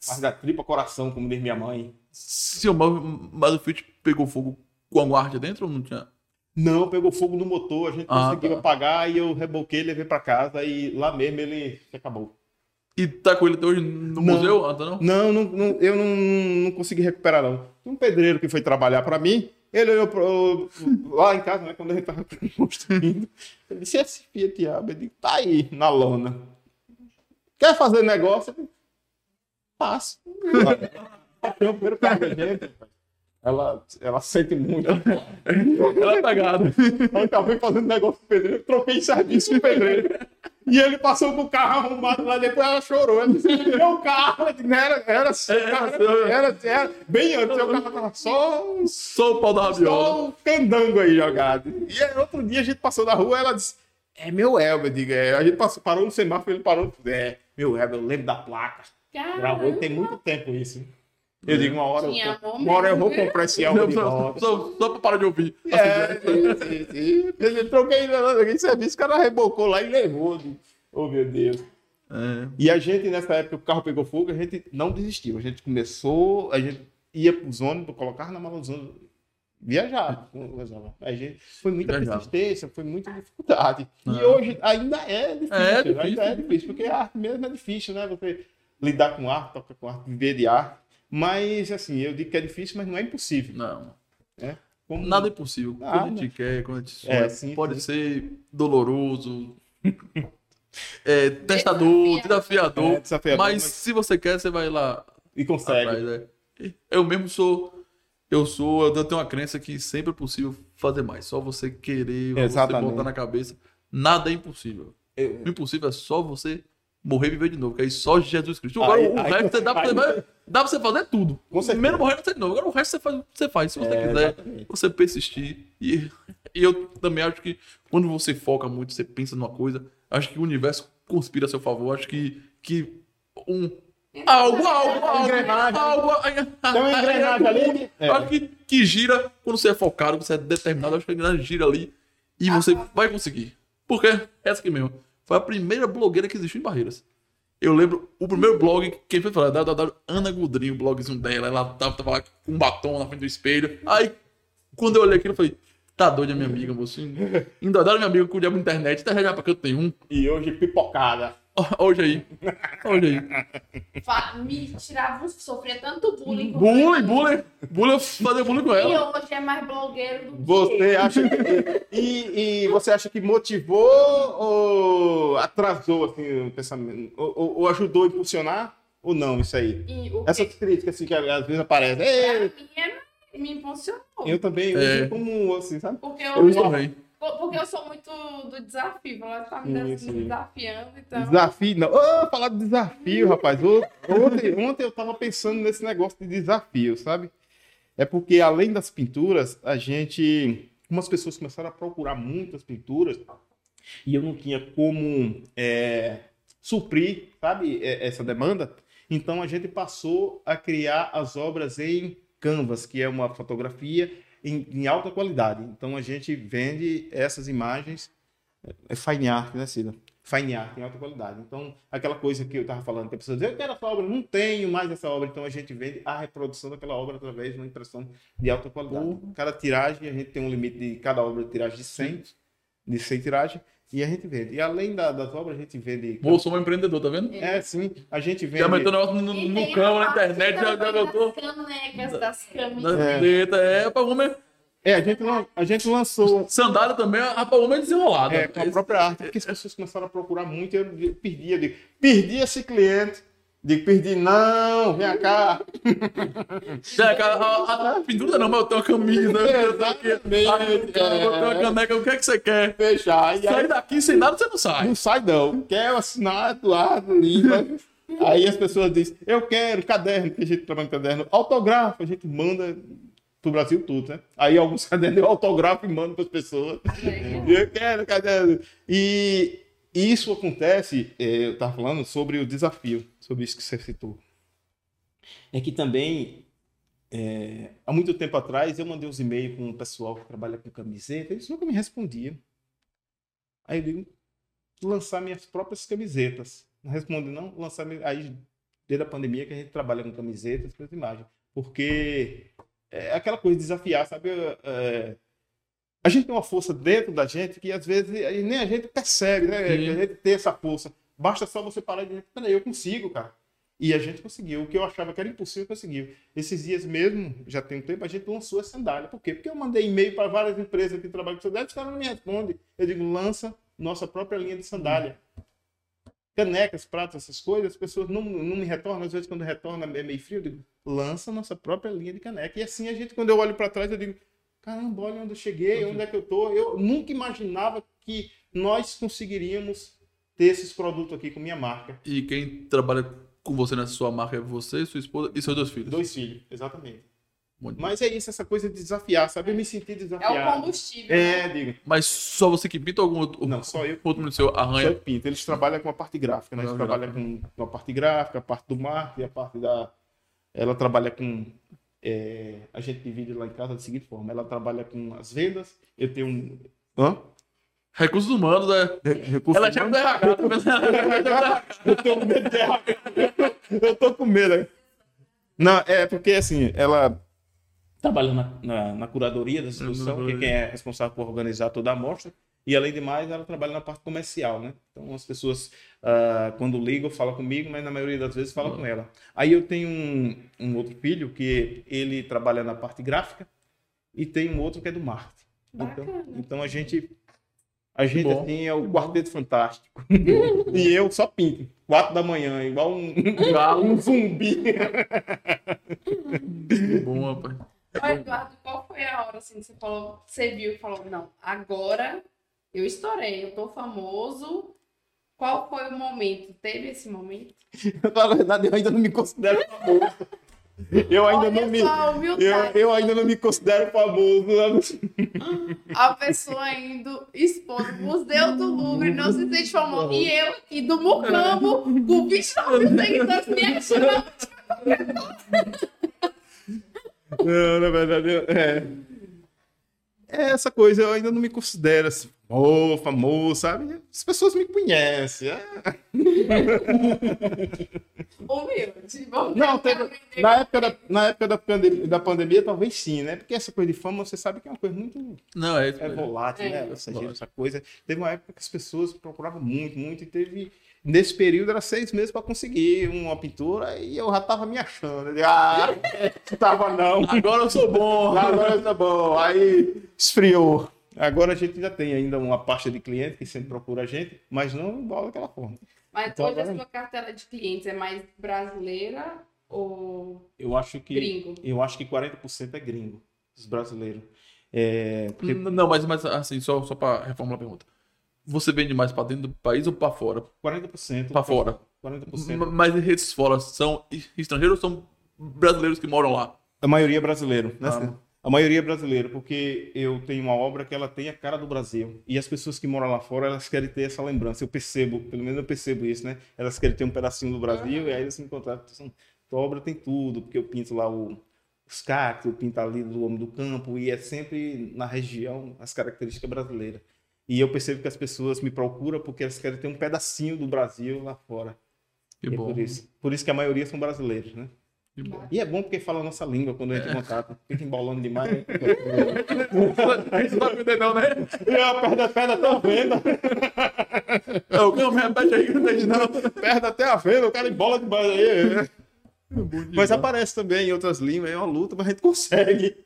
Faz da tripa coração, como diz minha mãe. Seu mas o Fiat pegou fogo com a guarda dentro ou não tinha... Não, pegou fogo no motor, a gente conseguiu apagar e eu reboquei, levei pra casa e lá mesmo ele acabou. E tá com ele até hoje no museu? Ah, tá não? Não, eu não consegui recuperar não. Um pedreiro que foi trabalhar pra mim, ele olhou lá em casa, né, quando a gente tava construindo, ele disse, esse Fiat Elba, eu digo, tá aí na lona. Quer fazer negócio? Eu digo, faço. Ela sente muito. Ela é pegada. Eu acabei fazendo negócio com o pedreiro, troquei serviço com o pedreiro. E ele passou com o carro arrumado lá, depois ela chorou. Ela disse: meu carro era bem antes, o carro tava só o pau da rabiola. Só o candango aí jogado. E aí, outro dia a gente passou na rua, ela disse: é meu Elba. Eu digo: a gente parou no semáforo, ele parou. Meu Elba, eu lembro da placa. Gravou, tem muito tempo isso. Eu digo, uma hora eu vou comprar esse álbum de volta. Só pra parar de ouvir. Eu troquei serviço, o cara rebocou lá e levou. Oh, meu Deus. É. E a gente, nessa época, o carro pegou fogo, a gente não desistiu. A gente começou, a gente ia pros ônibus, colocava na mala dos ônibus, viajava. Foi muita persistência, foi muita dificuldade. Ah. E hoje ainda é difícil. Ainda é difícil, porque a arte mesmo é difícil, né? Você lidar com arte, tocar com arte, viver de arte. Mas, assim, eu digo que é difícil, mas não é impossível. Não. É? Como... Nada é impossível. Quando a gente quer, quando a gente sonha, assim, pode ser doloroso, testador, desafiador. Mas se você quer, você vai lá. E consegue. Atrás, Eu mesmo sou... Eu tenho uma crença que sempre é possível fazer mais. Só você querer, você botar na cabeça. Nada é impossível. O impossível é só você... morrer e viver de novo, que aí só Jesus Cristo. Agora o resto dá pra você fazer tudo. Primeiro morrer e fazer de novo. Agora o resto você faz. Se você quiser, exatamente. Você persistir. E eu também acho que quando você foca muito, você pensa numa coisa, acho que o universo conspira a seu favor. Acho que uma engrenagem ali. Acho que gira quando você é focado, quando você é determinado. Acho que a engrenagem gira ali e você vai conseguir. Porque é essa aqui mesmo. Foi a primeira blogueira que existiu em Barreiras. Eu lembro, o primeiro blog, quem foi falar, ANA GUDRIN, o blogzinho dela, ela tava lá com um batom na frente do espelho. Aí, quando eu olhei aquilo, eu falei, tá doida minha amiga, mocinho. Endoidaram minha amiga, cuidava da internet, tá já pra canto nenhum. E hoje pipocada. Hoje aí. Me tirava, sofria tanto bullying. Bullying, eu fazia bullying com ela. E hoje é mais blogueiro do que você acha que... E você acha que motivou ou atrasou assim, o pensamento? Ou ajudou a impulsionar ou não isso aí? Essas críticas assim, que às vezes aparecem. Me impulsionou. Eu também, hoje como assim, sabe? Porque Porque eu sou muito do desafio, ela tá me desafiando, então... Desafio? Não, falar do desafio, rapaz. Ontem eu tava pensando nesse negócio de desafio, sabe? É porque, além das pinturas, umas pessoas começaram a procurar muitas pinturas e eu não tinha como suprir, sabe, essa demanda. Então, a gente passou a criar as obras em canvas, que é uma fotografia... Em alta qualidade. Então, a gente vende essas imagens... É fine art, né, Cida? Fine art, em alta qualidade. Então, aquela coisa que eu estava falando, que a pessoa dizia, eu quero essa obra, não tenho mais essa obra. Então, a gente vende a reprodução daquela obra através de uma impressão de alta qualidade. Cada tiragem, a gente tem um limite de... Cada obra de tiragem de 100 tiragens. E a gente vende. E além das obras, a gente vende... Pô, sou um empreendedor, tá vendo? É, sim. A gente vende... Já meteu o negócio no cão, na internet, já botou... Das canecas, das camisas... É, pra homem... É, a gente lançou... Sandália também, a paloma é desenrolada. É, com a própria arte, porque as pessoas começaram a procurar muito e eu perdi esse cliente. Digo, perdi, não, vem cá. É, cara, a pendura não, mas eu tenho uma camisa, né? Exatamente. Eu tenho uma caneca, o que é que você quer? Fechar. Sair daqui sem nada, você não sai. Não sai, não. Quer assinar Eduardo Lima. Aí as pessoas dizem, eu quero caderno, porque a gente trabalha com caderno. Autógrafo, a gente manda... do Brasil tudo, né? Aí alguns cadernos eu autografo e mando para as pessoas. Eu quero caderno. E isso acontece, eu estava falando sobre o desafio, sobre isso que você citou. É que também, há muito tempo atrás, eu mandei uns e-mails com um pessoal que trabalha com camiseta, eles nunca me respondiam. Aí eu digo, lançar minhas próprias camisetas. Não responde não, lançar... Aí, desde a pandemia, que a gente trabalha com camisetas, com as imagens. Porque... é aquela coisa de desafiar, sabe? A gente tem uma força dentro da gente que às vezes nem a gente percebe, né? Que a gente tem essa força. Basta só você parar e dizer, peraí, eu consigo, cara. E a gente conseguiu. O que eu achava que era impossível, conseguiu. Esses dias mesmo, já tem um tempo, a gente lançou a sandália. Por quê? Porque eu mandei e-mail para várias empresas que trabalham com sandália, os caras não me respondem. Eu digo, lança nossa própria linha de sandália. Canecas, pratos, essas coisas, as pessoas não me retornam. Às vezes, quando retorna é meio frio, eu digo, lança a nossa própria linha de caneca. E assim, a gente, quando eu olho para trás, eu digo, caramba, olha onde eu cheguei, onde é que eu tô. Eu nunca imaginava que nós conseguiríamos ter esses produtos aqui com minha marca. E quem trabalha com você nessa sua marca é você, sua esposa e seus dois filhos? Dois filhos, exatamente. Mas é isso, essa coisa de desafiar, sabe? Eu me senti desafiado. É o combustível. É, digo. Mas só você que pinta ou algum outro? Não, só eu. Outro no seu arranha? Só eu pinto. Eles trabalham com a parte gráfica, né? Eles trabalham com a parte gráfica, a parte do marketing, a parte da... Ela trabalha com... A gente divide lá em casa da seguinte forma. Ela trabalha com as vendas, eu tenho um... Hã? Recursos humanos, né? Ela é chefe do RH. Eu tenho medo de RH. Eu tô com medo, né? Não, é porque assim, ela... trabalha na curadoria da instituição, que é quem é responsável por organizar toda a amostra. E, além de mais, ela trabalha na parte comercial, né? Então, as pessoas, quando ligam, falam comigo, mas, na maioria das vezes, falam com ela. Aí eu tenho um outro filho que ele trabalha na parte gráfica e tem um outro que é do marketing. Então, a gente assim, é o quarteto fantástico. E eu só pinto. 4 da manhã, igual um zumbi. Bom, rapaz. Mas, Eduardo, qual foi a hora assim, que você falou, você viu e falou, não, agora eu estourei, eu tô famoso. Qual foi o momento? Teve esse momento? Na verdade, eu ainda não me considero famoso. Eu ainda não me considero famoso. A pessoa indo expor o Museu do Louvre, não se sente famoso. E eu aqui do Mucambo, com 29 seguidores, me achando. Não, na verdade, é essa coisa, eu ainda não me considero assim, famoso, sabe? As pessoas me conhecem. Humilde. Não, na época da pandemia, talvez sim, né? Porque essa coisa de fama, você sabe que é uma coisa muito... Não, é volátil, né? Essa coisa. Teve uma época que as pessoas procuravam muito, muito, e teve... Nesse período, era 6 meses para conseguir uma pintura e eu já tava me achando. Eu digo, não tava não. Agora eu sou bom. Agora eu sou bom. Aí esfriou. Agora a gente já tem ainda uma pasta de cliente que sempre procura a gente, mas não igual daquela forma. Mas então, hoje a sua cartela de clientes é mais brasileira ou gringo? Eu acho que 40% é gringo, os brasileiros. Porque... Não, mas assim, só para reformular a pergunta. Você vende mais para dentro do país ou para fora? 40%. Para fora. 40%. Mas esses fora são estrangeiros ou são brasileiros que moram lá? A maioria é brasileiro, né? A maioria é brasileiro, porque eu tenho uma obra que ela tem a cara do Brasil. E as pessoas que moram lá fora, elas querem ter essa lembrança. Eu percebo, pelo menos eu percebo isso, né? Elas querem ter um pedacinho do Brasil e aí eles me encontraram. Tua obra tem tudo, porque eu pinto lá os cactos, eu pinto ali do homem do campo e é sempre na região as características brasileiras. E eu percebo que as pessoas me procuram porque elas querem ter um pedacinho do Brasil lá fora. Que bom. Por isso que a maioria são brasileiros, né? E é bom porque fala a nossa língua quando a gente contato. Fica embolando demais. Né? Isso não aprende não, né? Perde a perna até a venda. Alguém me repete aí que não entende não. Perde até a venda, o cara embola demais aí. Mas aparece também em outras línguas, é uma luta, mas a gente consegue.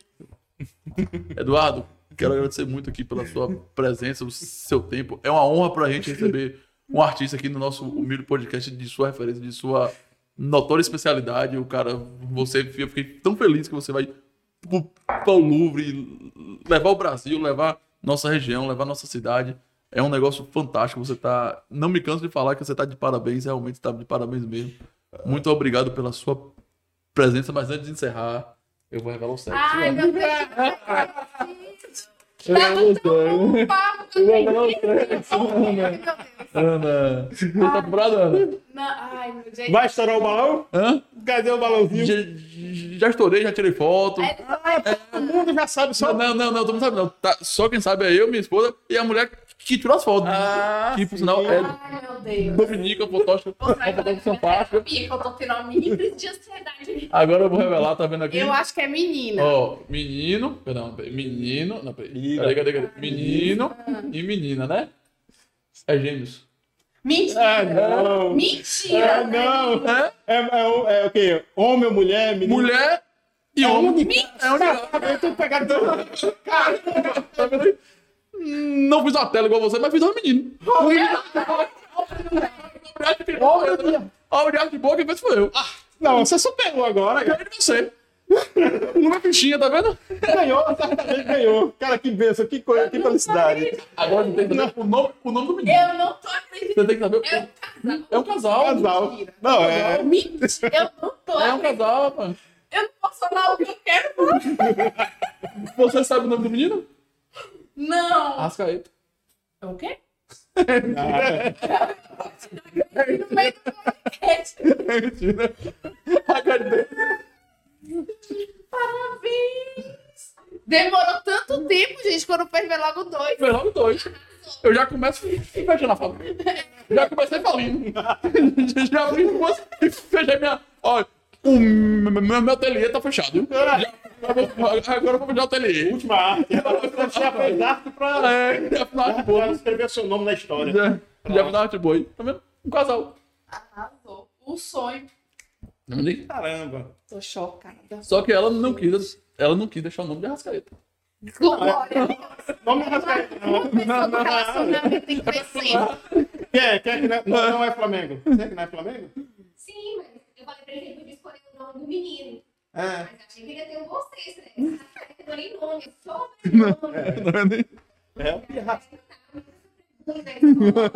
Eduardo, quero agradecer muito aqui pela sua presença, o seu tempo. É uma honra pra gente receber um artista aqui no nosso humilde podcast de sua referência, de sua... notória especialidade, o cara, você, eu fiquei tão feliz que você vai para o Louvre, levar o Brasil, levar nossa região, levar nossa cidade, é um negócio fantástico, você tá, não me canso de falar que você tá de parabéns, realmente tá de parabéns mesmo, muito obrigado pela sua presença, mas antes de encerrar, eu vou revelar o sexo. Ai, meu Deus! Ana, você tá comprada, Ana? Ai, meu Deus. Vai estourar o balão? Hã? Cadê o balãozinho? Já estourei, já tirei foto. Todo mundo já sabe só. Não, todo mundo sabe não. Tá, só quem sabe é eu, minha esposa e a mulher que tirou as fotos. Que por sinal é. Ai, meu Deus. Dominica, fotógrafa. Fantástica. Eu tô tendo uma mini crise de ansiedade. Agora eu vou revelar, tá vendo aqui? Eu acho que é menina. Ó, menino. Menino. Não, peraí. Menino e menina, né? É gêmeos. Mentira! Não. Mentira! Não! É o quê? Homem ou mulher? Menino? Mulher e homem. Mentira! Eu tô pegando... Caramba! Não fiz uma tela igual você, mas fiz um menino. Homem de arte boa, quem fez foi eu. Não, você superou agora. Eu não sei. Uma fichinha, tá vendo? Ganhou. Cara, que bênção, que coisa, que felicidade. Agora tem que saber o nome do menino. Eu não tô acreditando. Você tem que saber é um casal. É um casal. Mentira. Não, é. Eu não tô. É um casal, mano. Eu não posso falar o que eu quero, mano. Você sabe o nome do menino? Não. Ascaeta. É o quê? É mentira. Parabéns! Demorou tanto tempo, gente, quando foi logo dois. Foi logo dois. Eu já começo fechando a fala. Já comecei falando. Já abri e fechei minha... Olha, meu ateliê tá fechado. Agora eu vou fechar o ateliê. Última arte. Você já fez arte pra... pra escrever seu nome na história. Já fez arte boa. Tá vendo? Um casal. Arrasou. Um sonho. Caramba. Tô chocada. Só que ela não quis deixar o nome de Arrascaeta. Glória. Nome de Arrascaeta. Não. Relacionamento tem que crescer. Não é Flamengo. Você que não é Flamengo? Sim, mas eu falei pra ele que podia escolher o nome do menino. Mas eu achei que ele ia ter um vocês, né? Não é nem nome, só nome. Não é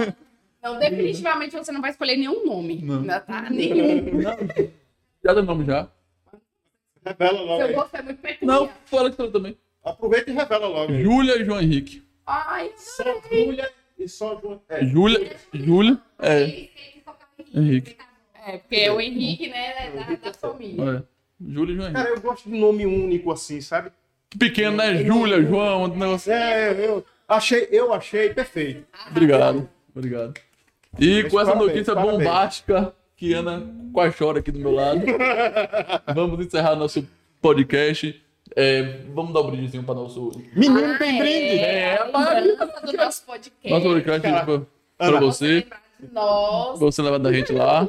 nem... Não, definitivamente você não vai escolher nenhum nome. Não. Ainda tá nenhum. Não. Já deu nome já. Revela logo. Seu gosto é muito peculiar. Não, fala que também. Aproveita e revela logo. Júlia e João Henrique. Ai, só Júlia e só João Henrique. Júlia. Henrique. Porque é o Henrique, né? Da família. Júlia e João Henrique. Cara, eu gosto de nome único assim, sabe? Pequeno, né? Júlia, João, um negócio. Eu achei perfeito. Obrigado. E mas com essa notícia bombástica que Ana quase chora aqui do meu lado, vamos encerrar nosso podcast. Vamos dar um brindezinho para nosso... Menino tem brinde! Do nosso podcast. Nosso podcast para você. Nossa. Você leva da gente lá.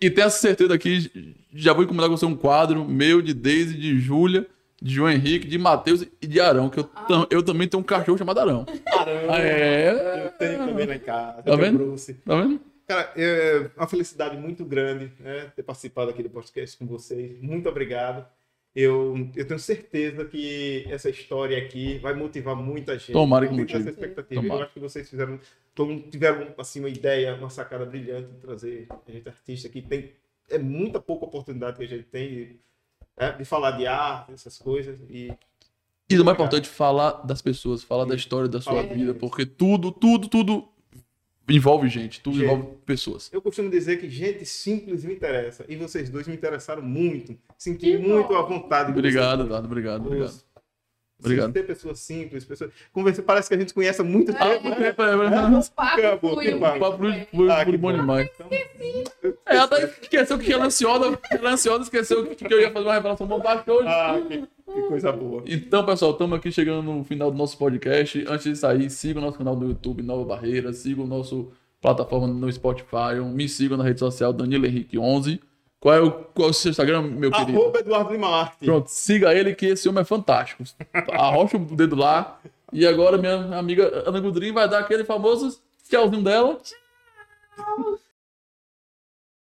E tenha certeza aqui, já vou encomendar com você um quadro meu, de Deise, de Júlia, de João Henrique, de Matheus e de Arão, que eu também tenho um cachorro chamado Arão. Arão! Eu tenho também lá em casa. Tá vendo? Bruce. Tá vendo? Cara, é uma felicidade muito grande, né, ter participado aqui do podcast com vocês. Muito obrigado. Eu tenho certeza que essa história aqui vai motivar muita gente. Tomara que motive. Essa expectativa. Eu acho que vocês tiveram assim, uma ideia, uma sacada brilhante de trazer a gente artista aqui. É muita pouca oportunidade que a gente tem de falar de arte, essas coisas. E o mais importante, falar das pessoas, falar da história da sua vida, porque tudo envolve gente, envolve pessoas. Eu costumo dizer que gente simples me interessa, e vocês dois me interessaram muito, senti muito à vontade. Obrigado, Eduardo, obrigado. Ter pessoas simples, parece que a gente conhece há muito tempo. Papo fluiu, bom demais. Ela esqueceu que tinha lanciona, esqueceu que eu ia fazer uma revelação bombástica hoje. Ah, que coisa boa. Então, pessoal, estamos aqui chegando no final do nosso podcast. Antes de sair, siga o nosso canal do YouTube, Nova Barreira. Siga o nosso plataforma no Spotify. Me siga na rede social, Danilo Henrique 11. Qual é o seu Instagram, meu querido? @ Eduardo Lima Arte. Pronto, siga ele que esse homem é fantástico. Arrocha o dedo lá. E agora minha amiga Ana Gudrin vai dar aquele famoso tchauzinho dela. Tchau.